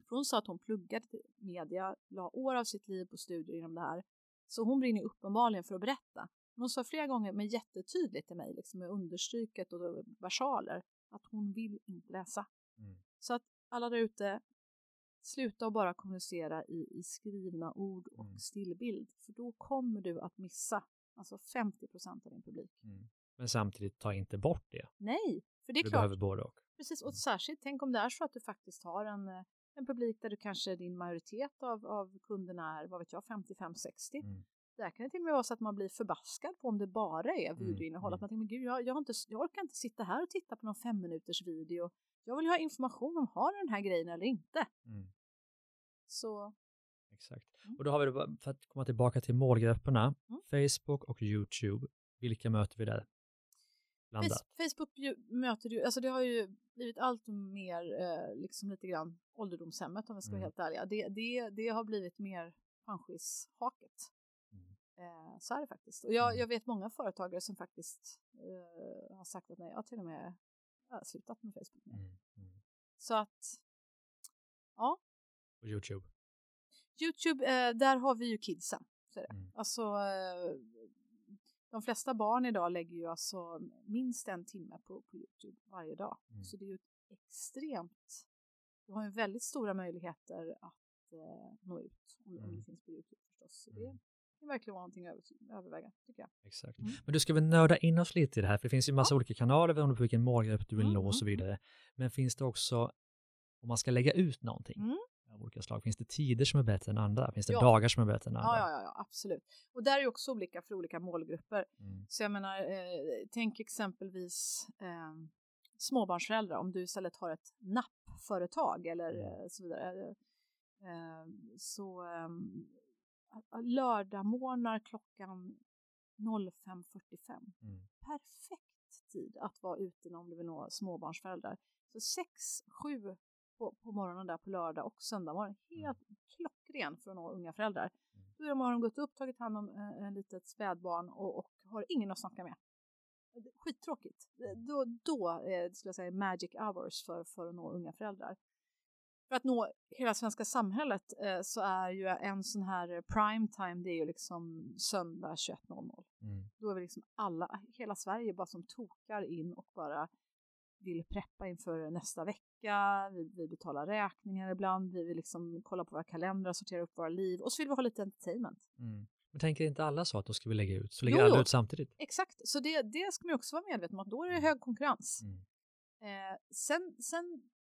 För hon sa att hon pluggade media. La år av sitt liv på studier inom det här. Så hon brinner uppenbarligen för att berätta. Men hon sa flera gånger, men jättetydligt till mig. Liksom med understryket och versaler. Att hon vill inte läsa. Så att alla där ute... Sluta och bara kommunicera i skrivna ord och stillbild. För då kommer du att missa alltså 50% av din publik. Men samtidigt, ta inte bort det. Nej, för det är du klart. Du behöver både och. Precis, och särskilt tänk om det är så att du faktiskt har en publik där du kanske din majoritet av kunderna är, vad vet jag, 55-60. Där kan det till och med vara så att man blir förbaskad på om det bara är videoinnehåll. Att man tänker, men gud, jag orkar inte sitta här och titta på någon 5-minuters video. Jag vill ha information om har den här grejen eller inte. Så. Exakt. Och då har vi det, för att komma tillbaka till målgrupperna, Facebook och YouTube. Vilka möter vi där? Facebook möter ju, alltså det har ju blivit allt mer liksom lite grann ålderdomshemmet, om vi ska vara helt ärliga. Det har blivit mer pensionshaket. Så är det faktiskt. Och jag vet många företagare som faktiskt har sagt åt mig, ja till och med slutat med Facebook. Så att ja. Och YouTube, där har vi ju kidsen. Alltså de flesta barn idag lägger ju alltså minst en timme på YouTube varje dag. Så det är ju extremt, du har ju väldigt stora möjligheter att nå ut om det finns på YouTube förstås. Så det kan verkligen vara någonting att överväga, tycker jag. Exakt. Mm. Men du ska väl nörda in oss lite i det här, för det finns ju massa olika kanaler beroende på vilken målgrupp du vill nå och så vidare. Men finns det också, om man ska lägga ut någonting av olika slag, finns det tider som är bättre än andra? Finns det dagar som är bättre än andra? Ja, absolut. Och där är ju också olika för olika målgrupper. Mm. Så jag menar, tänk exempelvis småbarnsföräldrar, om du istället har ett nappföretag eller så vidare. Så lördagmorgnar klockan 05.45. Mm. Perfekt tid att vara ute om du vill nå småbarnsföräldrar. Så 6-7 på morgonen där på lördag och söndag morgon. Helt klockren för att nå unga föräldrar. Då har de gått upp, tagit hand om en litet spädbarn och har ingen att snacka med. Skittråkigt. Då skulle jag säga magic hours för att nå unga föräldrar. För att nå hela svenska samhället så är ju en sån här prime time, det är ju liksom söndag 21.00. Mm. Då är vi liksom hela Sverige bara som tokar in och bara vill preppa inför nästa vecka. Vi betalar räkningar ibland, vi vill liksom kolla på våra kalendrar, sortera upp våra liv och så vill vi ha lite entertainment. Mm. Men tänker inte alla så att då ska vi lägga ut? Så lägger alla ut samtidigt. Exakt, så det ska man också vara medveten om att då är det hög konkurrens. Mm. Sen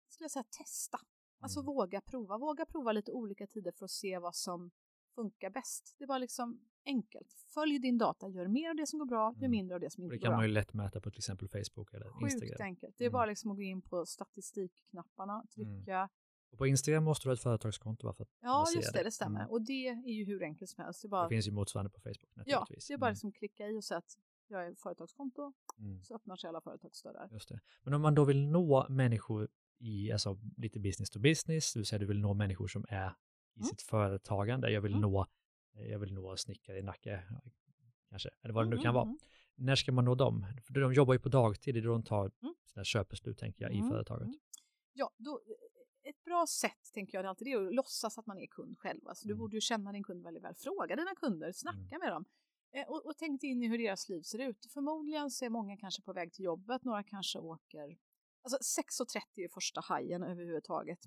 skulle jag säga testa. Alltså våga prova lite olika tider för att se vad som funkar bäst. Det är bara liksom enkelt. Följ din data, gör mer av det som går bra, gör mindre av det som inte går bra. Det kan man ju lätt mäta på till exempel Facebook eller Instagram. Sjukt enkelt. Det är bara liksom att gå in på statistikknapparna, trycka. Och på Instagram måste du ha ett företagskonto bara för att se just det stämmer. Och det är ju hur enkelt som helst. Det finns ju motsvarande på Facebook naturligtvis. Ja, det är bara liksom klicka i och säga att jag är ett företagskonto så öppnar sig alla företagsdörrar. Just det. Men om man då vill nå människor alltså lite business to business, du säger du vill nå människor som är i sitt företagande, jag vill nå snickare i Nacka kanske, eller vad det nu kan vara. När ska man nå dem? För de jobbar ju på dagtid, det är då de tar sina köpbeslut tänker jag i företaget. Ja, då, ett bra sätt tänker jag alltid det är att låtsas att man är kund själv, alltså du borde ju känna din kund väldigt väl, fråga dina kunder, snacka med dem. Och tänk in i hur deras liv ser ut. Förmodligen så är många kanske på väg till jobbet, några kanske åker. Alltså 6.30 är första hajen överhuvudtaget.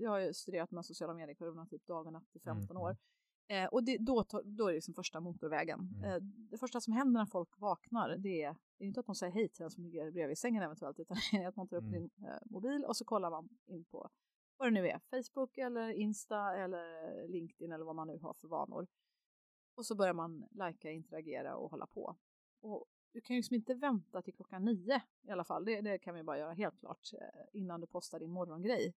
Jag har ju studerat med sociala medier corona typ dagarna till 15 år. Och då är det liksom första motorvägen. Det första som händer när folk vaknar, det är inte att de säger hej till den som ligger bredvid sängen eventuellt, utan att man tar upp din mobil och så kollar man in på vad det nu är. Facebook eller Insta eller LinkedIn eller vad man nu har för vanor. Och så börjar man likea, interagera och hålla på. Och du kan ju liksom inte vänta till klockan 9 i alla fall. Det kan vi bara göra helt klart innan du postar din morgongrej.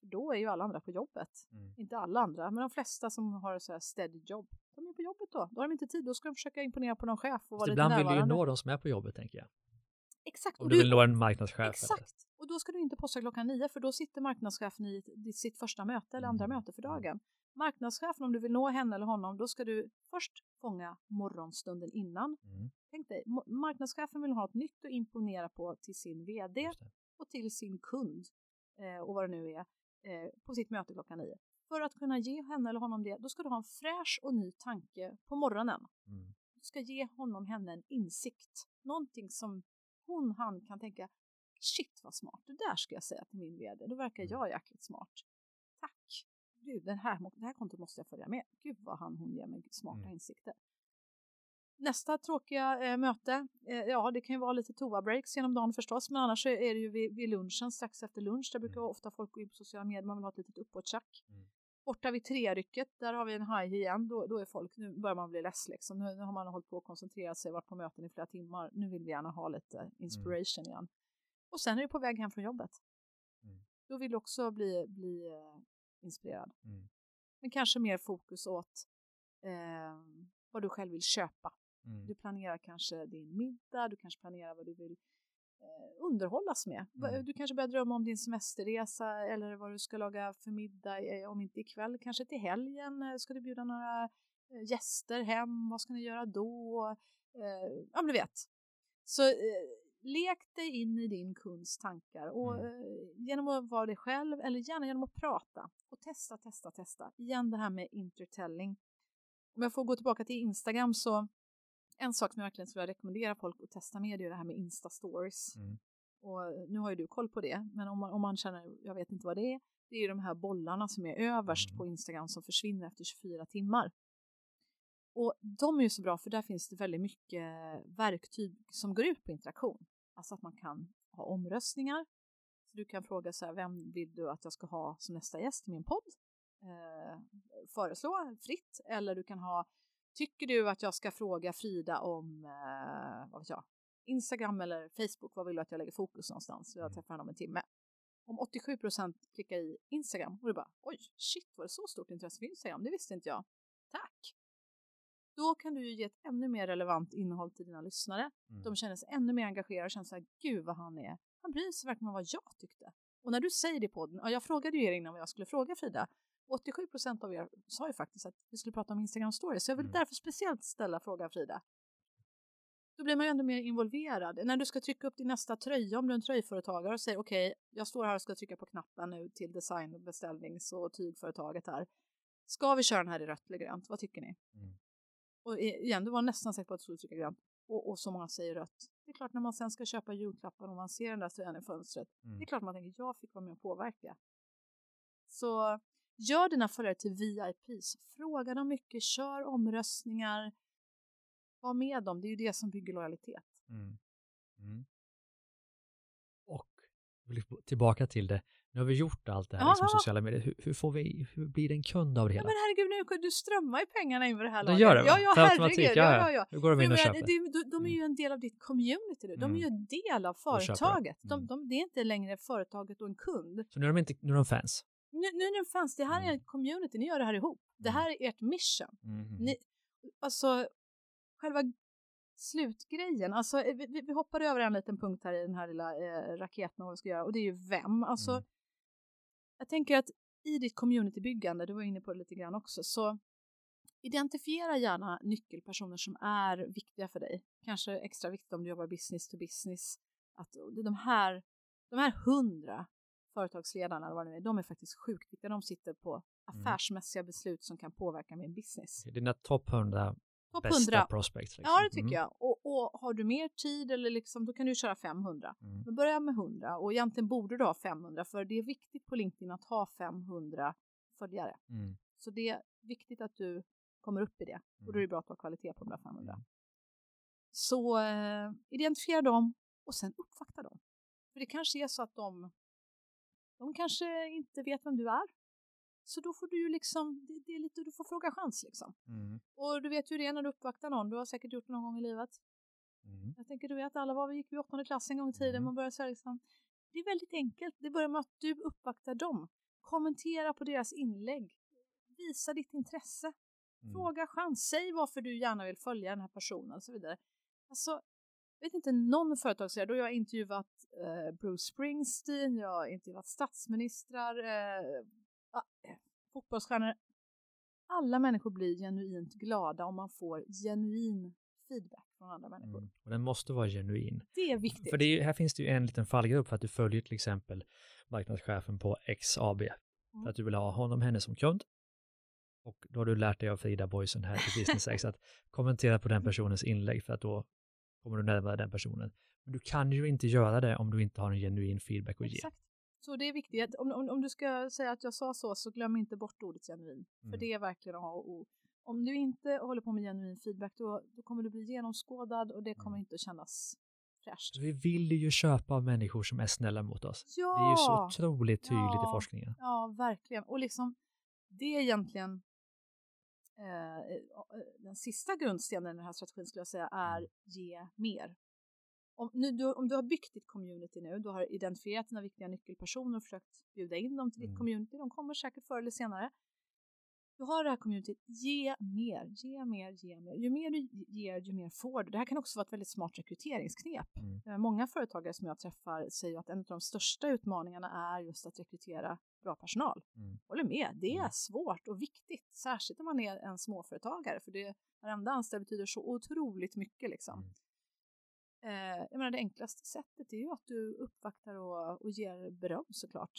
Då är ju alla andra på jobbet. Inte alla andra, men de flesta som har så här steady jobb. De är på jobbet då. Då har de inte tid. Då ska de försöka imponera på någon chef. Och vara ibland vill du ju nå de som är på jobbet tänker jag. Exakt. Om du vill nå en marknadschef. Exakt. Eller? Och då ska du inte posta klockan 9 för då sitter marknadschefen i sitt första möte eller andra möte för dagen. Marknadschefen, om du vill nå henne eller honom, då ska du först fånga morgonstunden innan. Tänk dig, marknadschefen vill ha något nytt att imponera på till sin vd och till sin kund och vad det nu är på sitt möte klockan 9. För att kunna ge henne eller honom det, då ska du ha en fräsch och ny tanke på morgonen. Du ska ge honom, henne en insikt. Någonting som han kan tänka, shit vad smart, det där ska jag säga till min vd. Då verkar jag jäkligt smart. Tack! Gud, det här kontot måste jag följa med. Gud vad hon ger mig smarta insikter. Nästa tråkiga möte. Det kan ju vara lite toa-breaks genom dagen förstås. Men annars är det ju vid lunchen, strax efter lunch. Där brukar ofta folk gå in på sociala medier. Man vill ha ett litet uppåtchack. Borta vid trerycket, där har vi en haj igen. Då är folk, nu börjar man bli less liksom. Nu har man hållit på och koncentrerat sig, varit på möten i flera timmar. Nu vill vi gärna ha lite inspiration igen. Och sen är det på väg hem från jobbet. Då vill du också bli inspirerad. Men kanske mer fokus åt vad du själv vill köpa. Du planerar kanske din middag, du kanske planerar vad du vill underhållas med. Du kanske börjar drömma om din semesterresa eller vad du ska laga för middag, om inte ikväll, kanske till helgen. Ska du bjuda några gäster hem? Vad ska ni göra då? Ja, men du vet. Så lek dig in i din kunds tankar och genom att vara dig själv eller gärna genom att prata och testa. Igen det här med intertelling. Om jag får gå tillbaka till Instagram så en sak som jag verkligen skulle rekommendera folk att testa med är det här med Insta-stories. Och nu har ju du koll på det, men om man känner, jag vet inte vad det är ju de här bollarna som är överst på Instagram som försvinner efter 24 timmar. Och de är ju så bra för där finns det väldigt mycket verktyg som går ut på interaktion. Alltså att man kan ha omröstningar. Så du kan fråga så här, vem vill du att jag ska ha som nästa gäst i min podd? Föreslå fritt. Eller du kan ha, tycker du att jag ska fråga Frida om vad vet jag, Instagram eller Facebook? Vad vill du att jag lägger fokus någonstans? Jag träffar henne om en timme. Om 87% klickar i Instagram. Och du bara, oj shit var det så stort intresse för Instagram? Det visste inte jag. Tack! Då kan du ju ge ett ännu mer relevant innehåll till dina lyssnare. Mm. De känner sig ännu mer engagerade och känner så här, gud vad han är. Han bryr sig verkligen om vad jag tyckte. Och när du säger det i podden, och jag frågade ju er innan vad jag skulle fråga Frida. 87% av er sa ju faktiskt att vi skulle prata om Instagram stories. Så jag vill därför speciellt ställa frågan Frida. Då blir man ju ändå mer involverad. När du ska trycka upp din nästa tröja, om du är en tröjföretagare och säger okej, jag står här och ska trycka på knappen nu till design- och beställnings- och tygföretaget här. Ska vi köra den här i rött eller grönt? Vad tycker ni? Mm. Och igen, du var nästan säker på att du skulle trycka grönt. Och så många säger rött. Det är klart när man sen ska köpa julklappar och man ser den där tröjan i fönstret. Mm. Det är klart man tänker, jag fick vara med och påverka. Så gör dina följare till VIPs. Fråga dem mycket, kör omröstningar. Var med dem, det är ju det som bygger lojalitet. Mm. Mm. Och tillbaka till det. Nu har vi gjort allt det här liksom, sociala medier. Hur blir det en kund av det hela? Ja, men herregud, nu, du strömmar ju pengarna in med det här laget. Det gör det. Ja, herregud. Ja. Nu går de in och köper. De är ju en del av ditt community. De är ju en del av företaget. Det är inte längre företaget och en kund. Så nu är de fans. Nu är de fans. Det här är en community. Ni gör det här ihop. Det här är ert mission. Ni, alltså, själva slutgrejen, alltså vi hoppar över en liten punkt här i den här lilla raketen vad vi ska göra, och det är ju vem, alltså jag tänker att i ditt communitybyggande, du var inne på det lite grann också, så identifiera gärna nyckelpersoner som är viktiga för dig, kanske extra viktigt om du jobbar business to business, att de här 100 företagsledarna eller vad det är, de är faktiskt sjukt viktiga, de sitter på affärsmässiga beslut som kan påverka min business. Dina topp 100 bästa prospects. Liksom. Ja, det tycker jag. Och har du mer tid eller liksom, då kan du köra 500. Men börja med 100. Och egentligen borde du ha 500. För det är viktigt på LinkedIn att ha 500 följare. Så det är viktigt att du kommer upp i det. Och då är det bra att ha kvalitet på de där 500. Så identifiera dem och sen uppvakta dem. För det kanske är så att de kanske inte vet vem du är. Så då får du ju liksom, det är lite, du får fråga chans liksom. Och du vet ju det när du uppvaktar någon. Du har säkert gjort det någon gång i livet. Jag tänker, du vet alla vi gick i 8:e klass en gång i tiden. Man börjar säga liksom, det är väldigt enkelt. Det börjar med att du uppvaktar dem. Kommentera på deras inlägg. Visa ditt intresse. Fråga chans. Säg varför du gärna vill följa den här personen och så vidare. Alltså, vet inte någon företagsledare, då jag har intervjuat Bruce Springsteen. Jag har intervjuat statsministrar. Fotbollsstjärnor. Alla människor blir genuint glada om man får genuin feedback från andra människor. Och den måste vara genuin. Det är viktigt. För här finns det ju en liten fallgrupp för att du följer till exempel marknadschefen på XAB. För att du vill ha honom, henne som kund. Och då har du lärt dig av Frida Boysen här på Business Hacks att kommentera på den personens inlägg för att då kommer du närmare den personen. Men du kan ju inte göra det om du inte har en genuin feedback att ge. Exakt. Så det är viktigt, om du ska säga att jag sa så glöm inte bort ordet genuin. För det är verkligen A och O. Om du inte håller på med genuin feedback då kommer du bli genomskådad och det kommer inte att kännas fräscht. Vi vill ju köpa av människor som är snälla mot oss. Ja! Det är ju så otroligt tydligt i forskningen. Ja, verkligen. Och liksom, det är egentligen den sista grundstenen i den här strategin skulle jag säga är ge mer. Om du har byggt ditt community nu, du har identifierat dina viktiga nyckelpersoner och försökt bjuda in dem till ditt community, de kommer säkert förr eller senare. Du har det här communityt, ge mer, ge mer, ge mer. Ju mer du ger, ju mer får du. Det här kan också vara ett väldigt smart rekryteringsknep. Många företagare som jag träffar säger att en av de största utmaningarna är just att rekrytera bra personal. Håller med, det är svårt och viktigt, särskilt om man är en småföretagare. För det varenda anställd betyder så otroligt mycket liksom. Jag menar det enklaste sättet är ju att du uppvaktar och ger beröm såklart.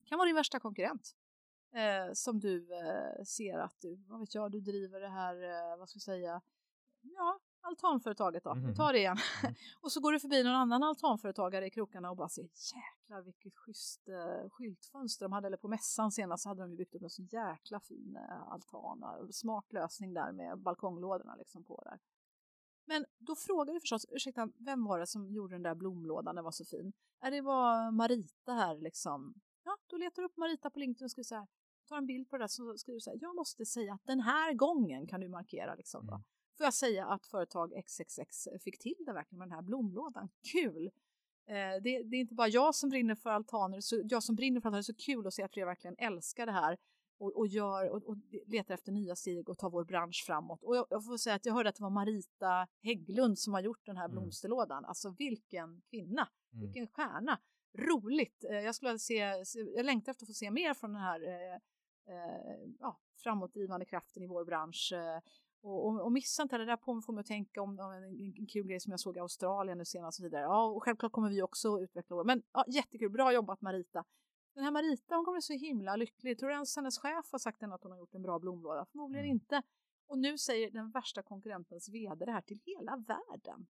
Det kan vara din värsta konkurrent som du ser att du driver det här, vad ska jag säga, altanföretaget då, vi tar det igen. Och så går du förbi någon annan altanföretagare i krokarna och bara säger, jäklar vilket schysst skyltfönster de hade, eller på mässan senast så hade de byggt upp en så jäkla fin altan, smart lösning där med balkonglådorna liksom på där. Men då frågar du förstås, ursäkta, vem var det som gjorde den där blomlådan, den var så fin? Är det var Marita här liksom? Ja, då letar du upp Marita på LinkedIn och ska säga, ta en bild på det där, så ska du säga, jag måste säga att den här gången kan du markera liksom då. Får jag säga att företag XXX fick till det verkligen med den här blomlådan. Kul! Det är inte bara jag som brinner för altaner. Så jag som brinner för altaner, så kul att se att vi verkligen älskar det här. Och letar efter nya steg och tar vår bransch framåt. Och jag får säga att jag hörde att det var Marita Hägglund som har gjort den här blomsterlådan. Alltså vilken kvinna! Vilken stjärna! Roligt! Jag längtar efter att få se mer från den här framåtdrivande kraften i vår bransch. Och missa inte det där på mig, får mig att tänka om en kul grej som jag såg i Australien nu senast och vidare. Ja, och självklart kommer vi också utveckla vår. Men ja, jättekul, bra jobbat Marita. Den här Marita, hon kommer så himla lycklig. Tror du ens hennes chef har sagt att hon har gjort en bra blomlåda? Förmodligen inte. Och nu säger den värsta konkurrentens vd det här till hela världen.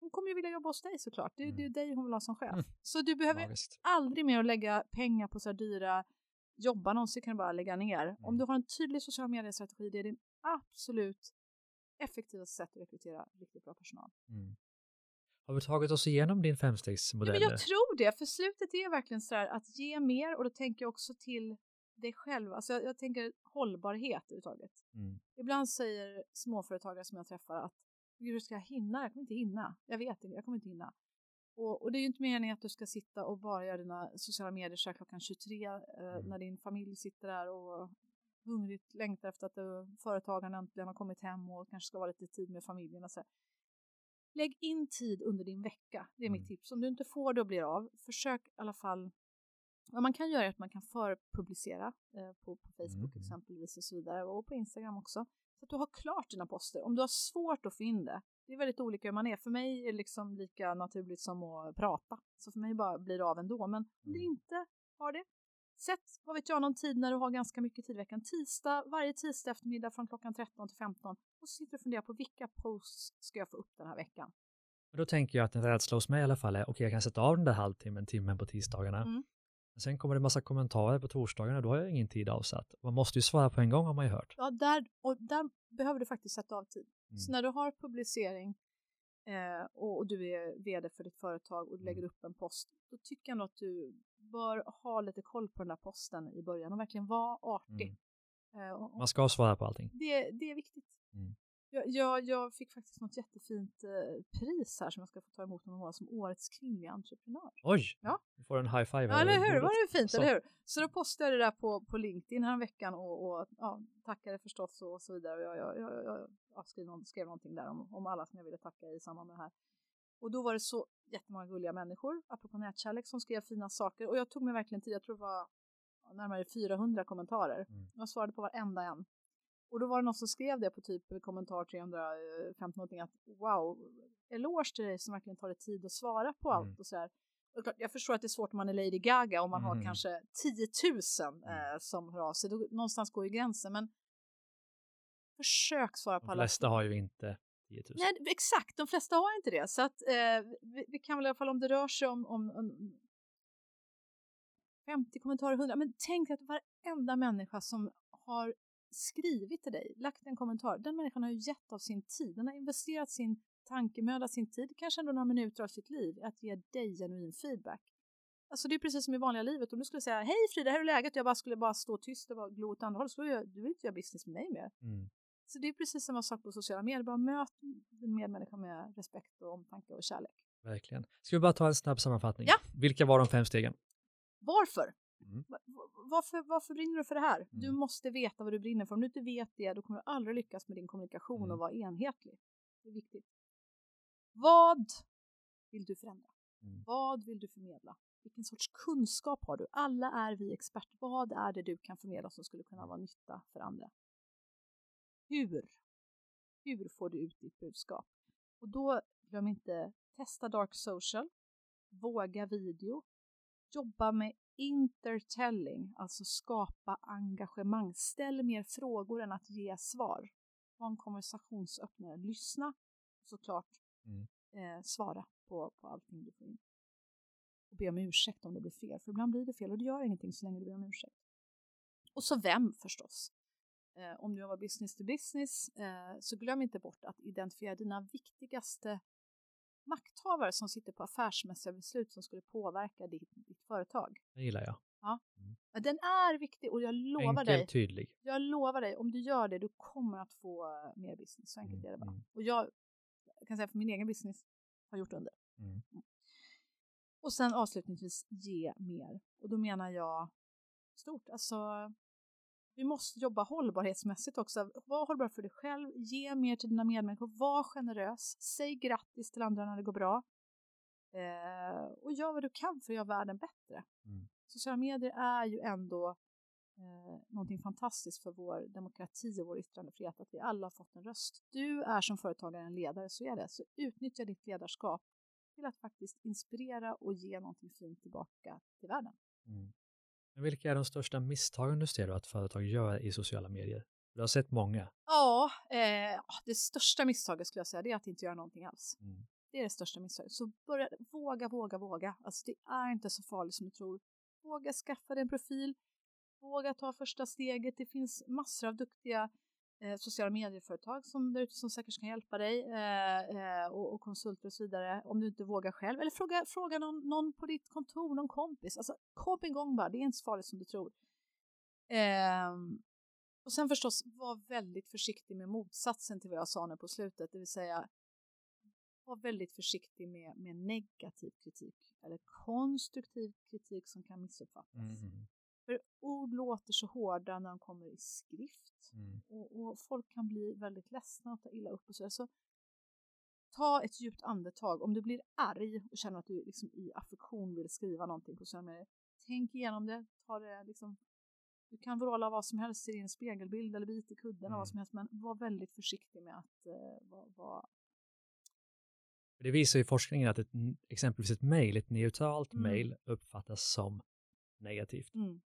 Hon kommer ju vilja jobba hos dig såklart. Det är dig hon vill ha som chef. Så du behöver aldrig mer att lägga pengar på så här dyra jobbannonser, kan du bara lägga ner. Om du har en tydlig social mediestrategi, det är din absolut effektivaste sätt att rekrytera riktigt bra personal. Har vi tagit oss igenom din femstegsmodell? Ja, jag tror det, för slutet är verkligen så här att ge mer, och då tänker jag också till dig själv. Alltså jag tänker hållbarhet överhuvudtaget. Ibland säger småföretagare som jag träffar att hur ska jag hinna? Jag kommer inte hinna. Jag vet inte, jag kommer inte hinna. Och det är ju inte meningen att du ska sitta och bara göra dina sociala medier så här klockan 23 när din familj sitter där och hungrigt längtar efter att företagaren äntligen har kommit hem och kanske ska vara lite tid med familjen. Och så. Lägg in tid under din vecka, det är mitt tips. Om du inte får det och blir av, försök i alla fall. Vad man kan göra är att man kan förpublicera på Facebook exempelvis och så vidare, och på Instagram också. Så att du har klart dina poster. Om du har svårt att få in det, det är väldigt olika hur man är. För mig är det liksom lika naturligt som att prata. Så för mig bara blir det av ändå. Men om du inte har det, sätt, vad vet jag, någon tid när du har ganska mycket tid i veckan. Varje tisdag eftermiddag från klockan 13 till 15. Och så sitter du och funderar på vilka posts ska jag få upp den här veckan. Då tänker jag att en rädsla hos mig i alla fall är, okej, jag kan sätta av den där timmen på tisdagarna. Sen kommer det en massa kommentarer på torsdagarna, då har jag ingen tid avsatt. Man måste ju svara på en gång, har man ju hört. Ja, där behöver du faktiskt sätta av tid. Så när du har publicering och du är vd för ditt företag och du lägger upp en post, då tycker jag att du bör ha lite koll på den där posten i början och verkligen vara artig. Man ska svara på allting. Det är viktigt. Jag fick faktiskt något jättefint pris här som jag ska få ta emot någon år som årets kvinnliga entreprenör. Oj, ja. Du får en high five. Ja, eller hur, var det fint, så. Eller hur? Så då postade jag det där på LinkedIn här en veckan och tackade förstås och så vidare. Jag skrev någonting där om alla som jag ville tacka i samband med det här. Och då var det så jättemånga gulliga människor, apropå nätkärlek, som skrev fina saker. Och jag tog mig verkligen tid, jag tror det var närmare 400 kommentarer. Jag svarade på varenda en. Och då var det någon som skrev det på typ kommentar 350 någonting att wow, eloge till dig som verkligen tar det tid att svara på allt och så här. Och klart, jag förstår att det är svårt om man är Lady Gaga, om man har kanske 10 000 som hör av sig. Då, någonstans går ju gränsen, men försök svara på alla. De flesta har ju inte 10 000. Nej, exakt, de flesta har inte det. Så att vi kan väl i alla fall, om det rör sig om 50 kommentarer, 100. Men tänk att varenda människa som har skrivit till dig, lagt en kommentar, den människan har ju gett av sin tid, den har investerat sin tankemöda, sin tid, kanske ändå några minuter av sitt liv, att ge dig genuin feedback. Alltså det är precis som i vanliga livet, om du skulle säga, hej Frida, här är läget, jag bara skulle stå tyst och bara glo åt andra håll, så du vill inte göra business med mig mer. Så det är precis som jag sagt på sociala medier, bara möt din medmänniska med respekt och omtanke och kärlek. Verkligen. Ska vi bara ta en snabb sammanfattning? Ja. Vilka var de 5 stegen? Varför? Varför brinner du för det här? Du måste veta vad du brinner för. Om du inte vet det, då kommer du aldrig lyckas med din kommunikation och vara enhetlig. Det är viktigt. Vad vill du förändra? Vad vill du förmedla? Vilken sorts kunskap har du? Alla är vi experter. Vad är det du kan förmedla som skulle kunna vara nytta för andra? Hur får du ut ditt budskap? Och då, glöm inte, testa dark social. Våga video. Jobba med intertelling, alltså skapa engagemang. Ställ mer frågor än att ge svar. vara en konversationsöppnare. Lyssna och såklart svara på allting du får in. Och be om ursäkt om det blir fel. För ibland blir det fel och det gör ingenting så länge du ber om ursäkt. Och så vem förstås. Om du jobbar business to business så glöm inte bort att identifiera dina viktigaste makthavare som sitter på affärsmässiga beslut som skulle påverka ditt företag. Det gillar jag. Ja. Mm. Den är viktig och jag lovar enkel, dig. Enkel, tydlig. Jag lovar dig, om du gör det, du kommer att få mer business. Så enkelt är det bara. Och jag kan säga för min egen business har gjort under. Mm. Mm. Och sen avslutningsvis ge mer. Och då menar jag stort. Alltså, vi måste jobba hållbarhetsmässigt också. Var hållbar för dig själv. Ge mer till dina medmänniskor. Var generös. Säg grattis till andra när det går bra. Och gör vad du kan för att göra världen bättre. Mm. Sociala medier är ju ändå någonting fantastiskt för vår demokrati och vår yttrandefrihet. Att vi alla har fått en röst. Du är som företagare en ledare, så är det. Så utnyttja ditt ledarskap till att faktiskt inspirera och ge någonting fint tillbaka till världen. Mm. Men vilka är de största misstagen du ser att företag gör i sociala medier? Du har sett många. Ja, det största misstaget skulle jag säga är att inte göra någonting alls. Mm. Det är det största misstaget. Så börja, våga. Alltså det är inte så farligt som du tror. Våga skaffa dig en profil. Våga ta första steget. Det finns massor av duktiga sociala medieföretag som säkert kan hjälpa dig och konsulter och så vidare om du inte vågar själv. Eller fråga någon på ditt kontor, någon kompis. Alltså kom igång bara, det är inte så farligt som du tror. Och sen förstås, var väldigt försiktig med motsatsen till vad jag sa nu på slutet. Det vill säga, var väldigt försiktig med negativ kritik eller konstruktiv kritik som kan missuppfattas. Mm. För ord låter så hårda när de kommer i skrift. Mm. Och folk kan bli väldigt ledsna och ta illa upp och sådär. Så ta ett djupt andetag. Om du blir arg och känner att du liksom i affektion vill skriva någonting på sådär med, tänk igenom det. Ta det liksom, du kan vråla vad som helst i din spegelbild eller bit i kudden eller vad som helst. Men var väldigt försiktig med att vara... Det visar ju forskningen att exempelvis ett mejl, ett neutralt mejl uppfattas som negativt. Mm.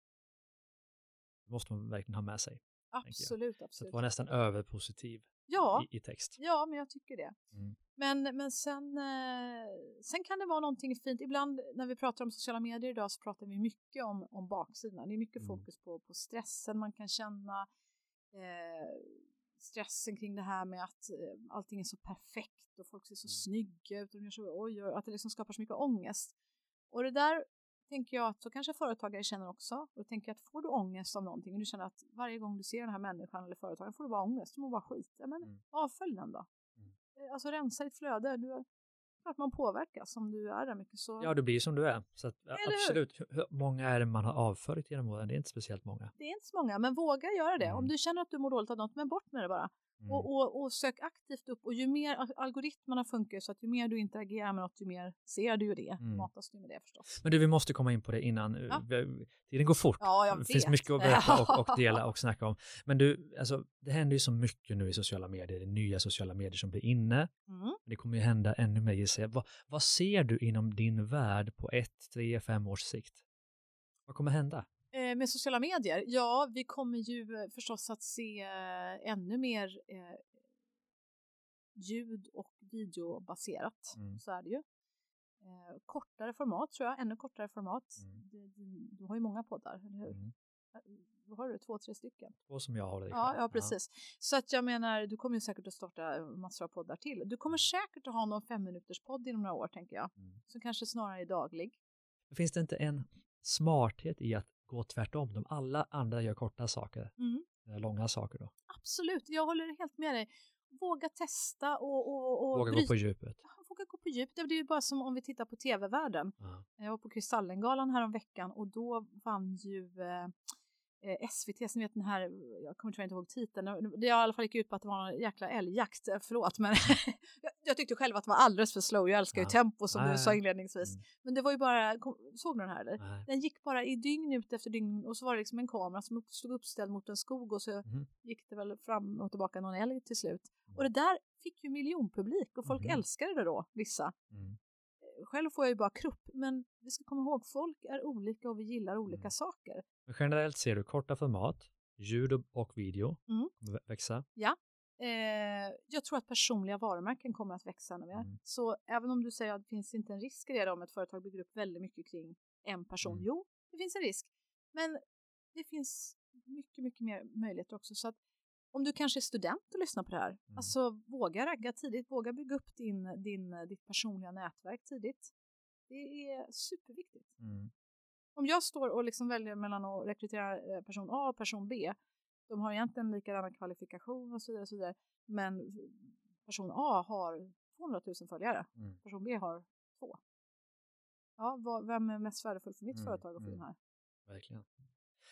Det måste man verkligen ha med sig. Absolut. Så att vara nästan överpositiv i text. Ja, men jag tycker det. Mm. Men sen kan det vara någonting fint. Ibland när vi pratar om sociala medier idag så pratar vi mycket om baksidan. Det är mycket fokus på stressen. Man kan känna stressen kring det här med att allting är så perfekt och folk ser så snygga ut och de gör så, att det liksom skapar så mycket ångest. Och det där tänker jag att så kanske företagare känner också. Och då tänker jag att får du ångest av någonting och du känner att varje gång du ser den här människan eller företagaren får du bara ångest, du mår bara skit. Men avfölj den då. Mm. Alltså rensa ditt flöde. Att man påverkas om du är där mycket så... Ja, du blir som du är. Så att, absolut. Hur många är det man har avföljt genom åren? Det är inte speciellt många. Det är inte så många, men våga göra det. Mm. Om du känner att du mår dåligt av något, men bort med det bara. Mm. Och sök aktivt upp. Och ju mer algoritmerna funkar så att ju mer du interagerar med något, ju mer ser du ju det. Matas du med det förstås. Men du, vi måste komma in på det innan. Ja. Tiden går fort. Ja, jag vet. Det finns mycket att berätta och dela och snacka om. Men du, alltså, det händer ju så mycket nu i sociala medier. Det är nya sociala medier som blir inne. Mm. Det kommer ju hända ännu mer. Vad ser du inom din värld på 1, 3, 5 års sikt? Vad kommer hända? Med sociala medier? Ja, vi kommer ju förstås att se ännu mer ljud- och videobaserat. Mm. Så är det ju. Kortare format tror jag. Ännu kortare format. Mm. Du har ju många poddar, eller hur? Mm. Då har du 2-3 stycken. 2 som jag håller i. Ja, precis. Ja. Så att jag menar, du kommer ju säkert att starta massor av poddar till. Du kommer säkert att ha någon 5-minuters-podd inom några år, tänker jag. Mm. Så kanske snarare är daglig. Finns det inte en smarthet i att gå tvärtom? De alla andra gör korta saker. Mm. Långa saker då. Absolut, jag håller helt med dig. Våga testa och våga gå på djupet. Våga gå på djupet. Det är ju bara som om vi tittar på tv-världen. Mm. Jag var på Kristallengalan här om veckan och då vann ju SVT, som vet den här, jag kommer tyvärr inte ihåg titeln. Det i alla fall gick ut på att det var en jäkla älgjakt. Förlåt, men jag tyckte själv att det var alldeles för slow. Jag älskar ju tempo som du sa inledningsvis. Mm. Men det var ju bara, såg den här eller? Nej. Den gick bara i dygn ut efter dygn och så var det liksom en kamera som stod uppställd mot en skog och så gick det väl fram och tillbaka någon älg till slut. Och det där fick ju miljonpublik och folk älskade det då, vissa. Mm. Själv får jag ju bara krupp, men vi ska komma ihåg, folk är olika och vi gillar olika saker. Men generellt ser du korta format, ljud och video växa. Ja, Jag tror att personliga varumärken kommer att växa ännu mer. Så även om du säger att det finns inte en risk i det om ett företag bygger upp väldigt mycket kring en person. Jo, det finns en risk. Men det finns mycket, mycket mer möjligheter också. Så att om du kanske är student och lyssnar på det här. Alltså våga ragga tidigt. Våga bygga upp ditt personliga nätverk tidigt. Det är superviktigt. Om jag står och liksom väljer mellan att rekrytera person A och person B. De har egentligen likadana kvalifikation och så vidare. Men person A har 200 000 följare. Person B har 2. Ja, vem är mest värdefull för mitt företag och för den här? Verkligen.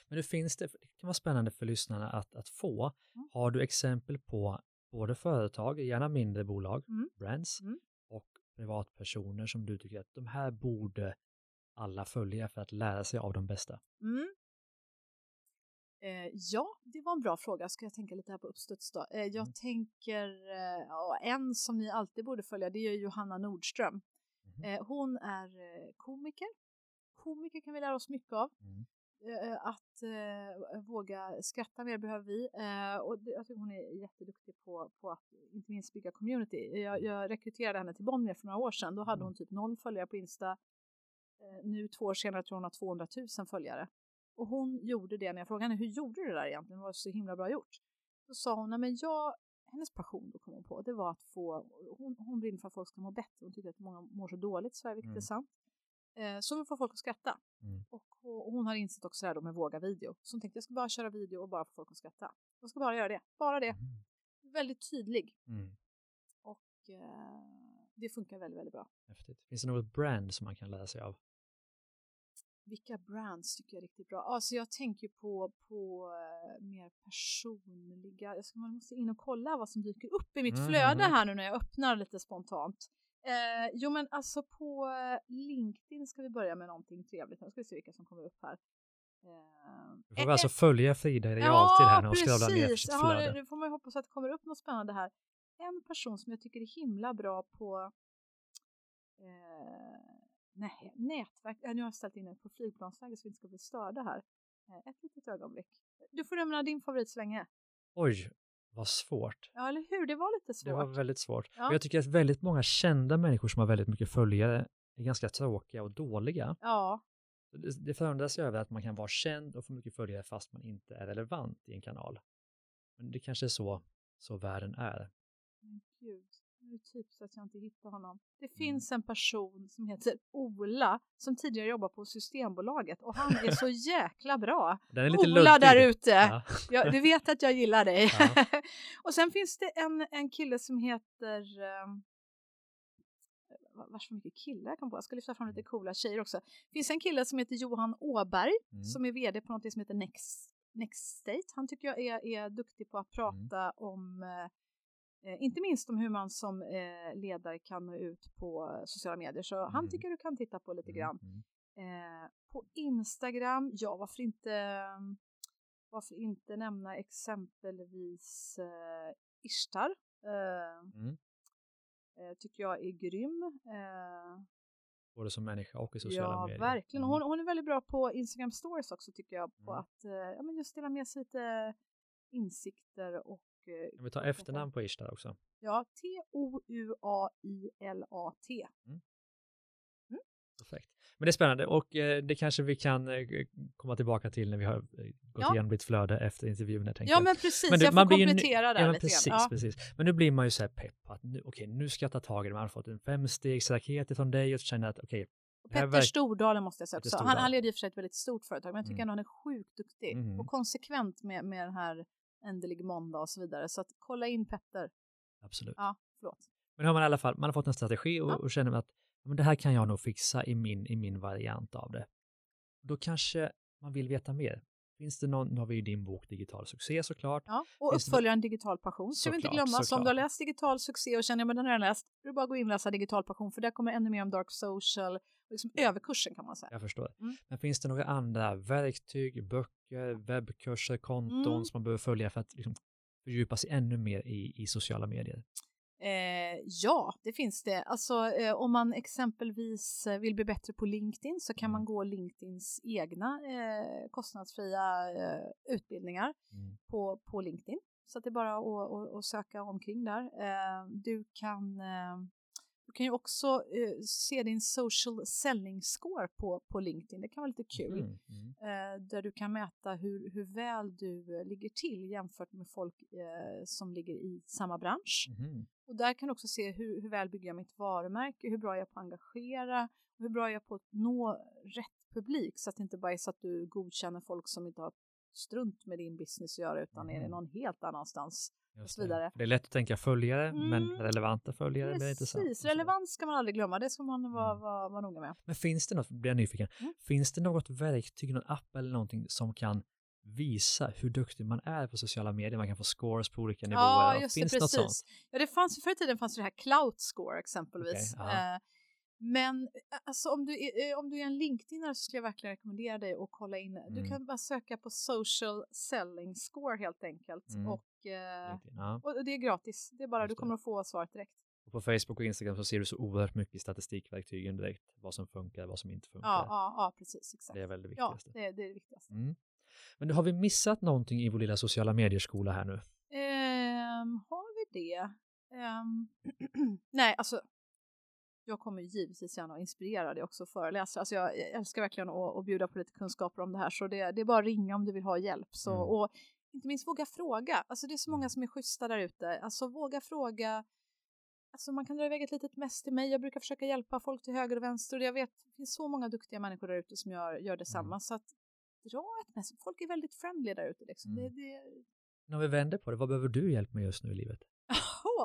Men det finns det kan vara spännande för lyssnarna att få. Har du exempel på både företag, gärna mindre bolag, brands och privatpersoner som du tycker att de här borde alla följa för att lära sig av de bästa? Ja, det var en bra fråga. Ska jag tänka lite här på uppstuds då? Jag tänker, en som ni alltid borde följa, det är Johanna Nordström. Hon är komiker. Komiker kan vi lära oss mycket av. Att våga skratta mer behöver vi. Och jag tycker hon är jätteduktig på att inte minst bygga community. Jag rekryterade henne till Bonnier för några år sedan. Då hade hon typ 0 följare på Insta. Nu 2 år senare tror hon har 200 000 följare. Och hon gjorde det när jag frågade henne, hur gjorde du det där egentligen? Det var så himla bra gjort. Då sa hon, nej men hennes passion då kom hon på, det var att hon brinner för att folk ska må bättre. Hon tyckte att många mår så dåligt, så är det inte sant. Så hon får folk att skratta. Och hon har insett också det här då med våga video. Så hon tänkte, jag ska bara köra video och bara få folk att skratta. Jag ska bara göra det. Bara det. Väldigt tydlig. Och det funkar väldigt, väldigt bra. Häftigt. Finns det något brand som man kan lära sig av? Vilka brands tycker jag är riktigt bra? Alltså jag tänker på mer personliga. Man måste in och kolla vad som dyker upp i mitt flöde här nu när jag öppnar lite spontant. Jo men alltså på LinkedIn ska vi börja med någonting trevligt. Nu ska vi se vilka som kommer upp här. Du får alltså följa Frida i realtid här när hon skravlar ner för sitt flöde. Ja, nu får man ju hoppas att det kommer upp något spännande här. En person som jag tycker är himla bra på... nätverk. Nu har jag ställt in det på flygplansläge så vi inte ska bli störda här. Ett litet ögonblick. Du får nämna din favorit så länge. Oj, vad svårt. Ja, eller hur? Det var lite svårt. Det var väldigt svårt. Ja. Jag tycker att väldigt många kända människor som har väldigt mycket följare är ganska tråkiga och dåliga. Ja. Det förändras ju över att man kan vara känd och få mycket följare fast man inte är relevant i en kanal. Men det kanske är så världen är. Men gud. Nu typ så att jag inte hittar honom. Det finns en person som heter Ola som tidigare jobbar på Systembolaget och han är så jäkla bra. Den är lite Ola där ute. Ja. Du vet att jag gillar dig. Ja. Och sen finns det en kille som heter varför mycket killar kan på. Jag ska lyfta fram lite coola tjejer också. Det finns en kille som heter Johan Åberg som är vd på något som heter Next State. Han tycker jag är duktig på att prata om inte minst om hur man som ledare kan nå ut på sociala medier. Så han tycker du kan titta på lite grann. På Instagram, varför inte nämna exempelvis Ishtar. Tycker jag är grym. Både som människa och i sociala medier. Ja, verkligen. Hon är väldigt bra på Instagram Stories också tycker jag. På att just dela med sig lite insikter och kan vi ta efternamn på Ishtar också? Ja, Touailat. Perfekt. Men det är spännande och det kanske vi kan komma tillbaka till när vi har gått igenom ditt flöde efter intervjun. Men precis, men jag får komplettera där lite grann. Precis. Men nu blir man ju så här pepp att nu ska jag ta tag i det. Man har fått en 5-stegsraket från dig och känner att Petter Stordalen måste jag säga också. Han leder i och för sig ett väldigt stort företag men jag tycker att han är sjukt duktig och konsekvent med den här ändelig måndag och så vidare. Så att kolla in Petter. Absolut. Ja, förlåt. Men har man i alla fall, man har fått en strategi och känner att men det här kan jag nog fixa i min variant av det. Då kanske man vill veta mer. Finns det någon, nu har vi ju din bok Digital succé såklart. Ja, och uppfölja en digital passion. Så vi inte glömma, så om du har läst Digital succé och känner att den har läst, du bara gå in och läsa Digital passion för där kommer ännu mer om dark social liksom överkursen kan man säga. Jag förstår. Men finns det några andra verktyg, böcker, webbkurser, konton som man behöver följa för att liksom fördjupa sig ännu mer i sociala medier? Ja, det finns det. Alltså, om man exempelvis vill bli bättre på LinkedIn så kan man gå LinkedIns egna kostnadsfria utbildningar på LinkedIn. Så att det är bara att söka omkring där. Du kan ju också se din social selling score på LinkedIn. Det kan vara lite kul. Där du kan mäta hur väl du ligger till jämfört med folk som ligger i samma bransch. Och där kan du också se hur väl bygger jag mitt varumärke. Hur bra är jag på att engagera. Hur bra är jag på att nå rätt publik. Så att det inte bara är så att du godkänner folk som inte har strunt med din business att göra. Utan är det någon helt annanstans. Just och så vidare. Det är lätt att tänka följare, men relevanta följare blir intressant. Precis, relevans ska man aldrig glömma. Det ska man vara noga med. Men finns det något, blir jag nyfiken, finns det något verktyg, någon app eller någonting som kan visa hur duktig man är på sociala medier? Man kan få scores på olika nivåer. Ja, just det, precis. Något sånt? Ja, det fanns, förr i tiden fanns det här cloud score exempelvis. Okay, men alltså, om du är en LinkedInare så skulle jag verkligen rekommendera dig att kolla in. Du kan bara söka på social selling score helt enkelt. Och det är gratis. Det är bara du kommer att få svaret direkt. Och på Facebook och Instagram så ser du så oerhört mycket i statistikverktygen direkt. Vad som funkar, vad som inte funkar. Ja, precis. Exakt. Det är väl det viktigaste. Ja, det är det viktigaste. Men har vi missat någonting i vår lilla sociala medieskola här nu? Har vi det? Nej, alltså. Jag kommer givetvis gärna att inspirera dig också och föreläsa. Alltså jag älskar verkligen att bjuda på lite kunskaper om det här. Så det är bara att ringa om du vill ha hjälp. Så, och inte minst våga fråga. Alltså det är så många som är schyssta där ute. Alltså våga fråga. Alltså man kan dra iväg ett litet mess till mig. Jag brukar försöka hjälpa folk till höger och vänster. Och jag vet det finns så många duktiga människor där ute som gör detsamma. Så att dra ett mess. Folk är väldigt friendly där ute. Liksom. När vi vänder på det, vad behöver du hjälp med just nu i livet?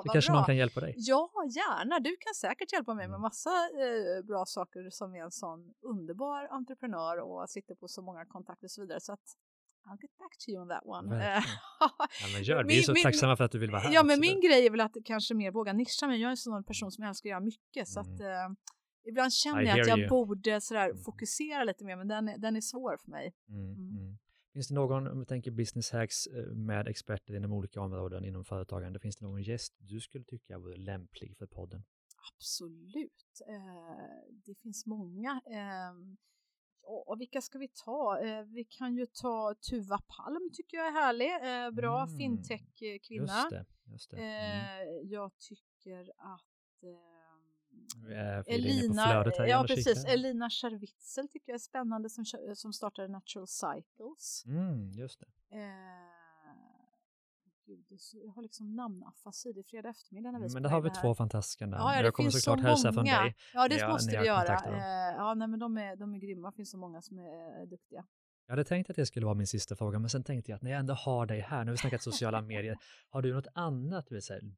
Så kanske någon kan hjälpa dig. Ja, gärna. Du kan säkert hjälpa mig med massa bra saker som är en sån underbar entreprenör och sitter på så många kontakter och så vidare. Så att I'll get back to you on that one. Vi är så tacksamma för att du vill vara här. Ja, men min grej är väl att kanske mer våga nischa mig. Jag är en sån person som älskar att göra mycket. Så att ibland känner jag att jag borde sådär fokusera lite mer. Men den är svår för mig. Finns det någon, om vi tänker business hacks med experter inom olika områden inom företagande, finns det någon gäst du skulle tycka vore lämplig för podden? Absolut. Det finns många. Och vilka ska vi ta? Vi kan ju ta Tuva Palm, tycker jag är härlig. Bra fintech-kvinna. Just det. Jag tycker att... Elina Servitzel tycker jag är spännande som startade Natural Cycles. Just det. Jag har liksom namnafasi det fredag eftermiddag när vi men det har vi här. Två fantastiska namn. Ja, jag kommer såklart hälsa från dig. Ja, det måste vi göra. Men de är grymma. Det finns så många som är duktiga. Jag hade tänkt att det skulle vara min sista fråga, men sen tänkte jag att när jag ändå har dig här, när vi snackat sociala medier, har du något annat,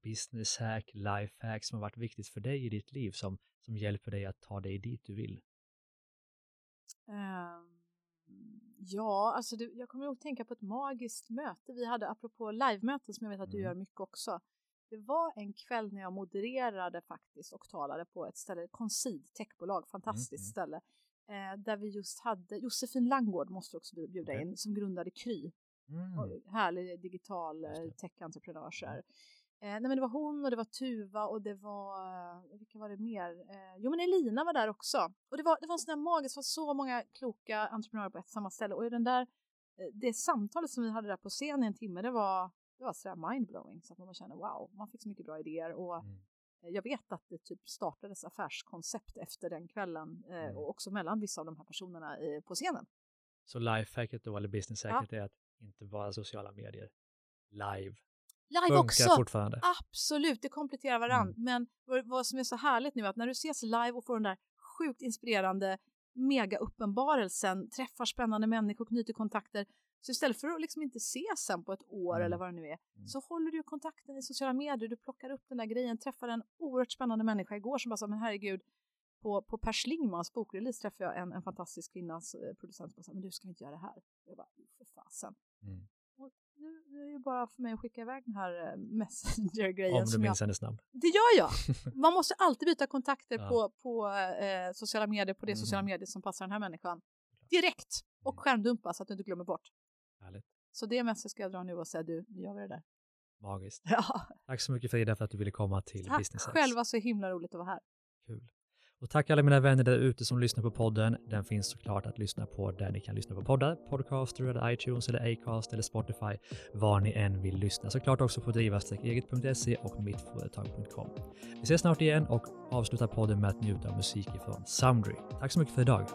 business hack, life hack som har varit viktigt för dig i ditt liv som hjälper dig att ta dig dit du vill? Jag kommer att tänka på ett magiskt möte vi hade apropå live-möten som jag vet att du gör mycket också. Det var en kväll när jag modererade faktiskt och talade på ett ställe, Concid, techbolag, fantastiskt ställe. Där vi just hade Josefin Langgård måste också bjuda in som grundade Kry. Härlig digital tech-entreprenör. Men det var hon och det var Tuva och det var vilka var det mer? Men Elina var där också. Och det var en sån här magisk, det var så många kloka entreprenörer på ett samma ställe. Och den där, det samtalet som vi hade där på scen i en timme, det var så där mindblowing. Så att man kände wow, man fick så mycket bra idéer och... Jag vet att det typ startades affärskoncept efter den kvällen och också mellan vissa av de här personerna på scenen. Så lifehacket då, eller businesshacket är att inte vara sociala medier live funkar också fortfarande. Absolut, det kompletterar varandra. Men vad som är så härligt nu är att när du ses live och får den där sjukt inspirerande mega uppenbarelsen, träffar spännande människor, knyter kontakter. Så istället för att liksom inte ses sen på ett år eller vad det nu är, så håller du kontakten i sociala medier, du plockar upp den där grejen, träffar en oerhört spännande människa igår som bara sa, men herregud, på Per Schlingmans bokrelease träffade jag en fantastisk kvinnas producent som sa, men du ska inte göra det här. Jag bara, för fasen. Och nu är det ju bara för mig att skicka iväg den här messenger-grejen. Om du minns hennes namn. Det gör jag. Man måste alltid byta kontakter på sociala medier, på det sociala medier som passar den här människan. Direkt. Och skärmdumpa så att du inte glömmer bort. Härligt. Så det mässigt ska jag dra nu och säga, du, nu gör vi det där. Magiskt. Tack så mycket Frida för att du ville komma till Business Hacks. Själv var så himla roligt att vara här. Kul. Och tack alla mina vänner där ute som lyssnar på podden. Den finns såklart att lyssna på där ni kan lyssna på poddar, podcaster eller iTunes eller Acast eller Spotify, var ni än vill lyssna. Såklart också på driva-eget.se och mittföretag.com. Vi ses snart igen och avslutar podden med att njuta av musik ifrån Soundry. Tack så mycket för idag.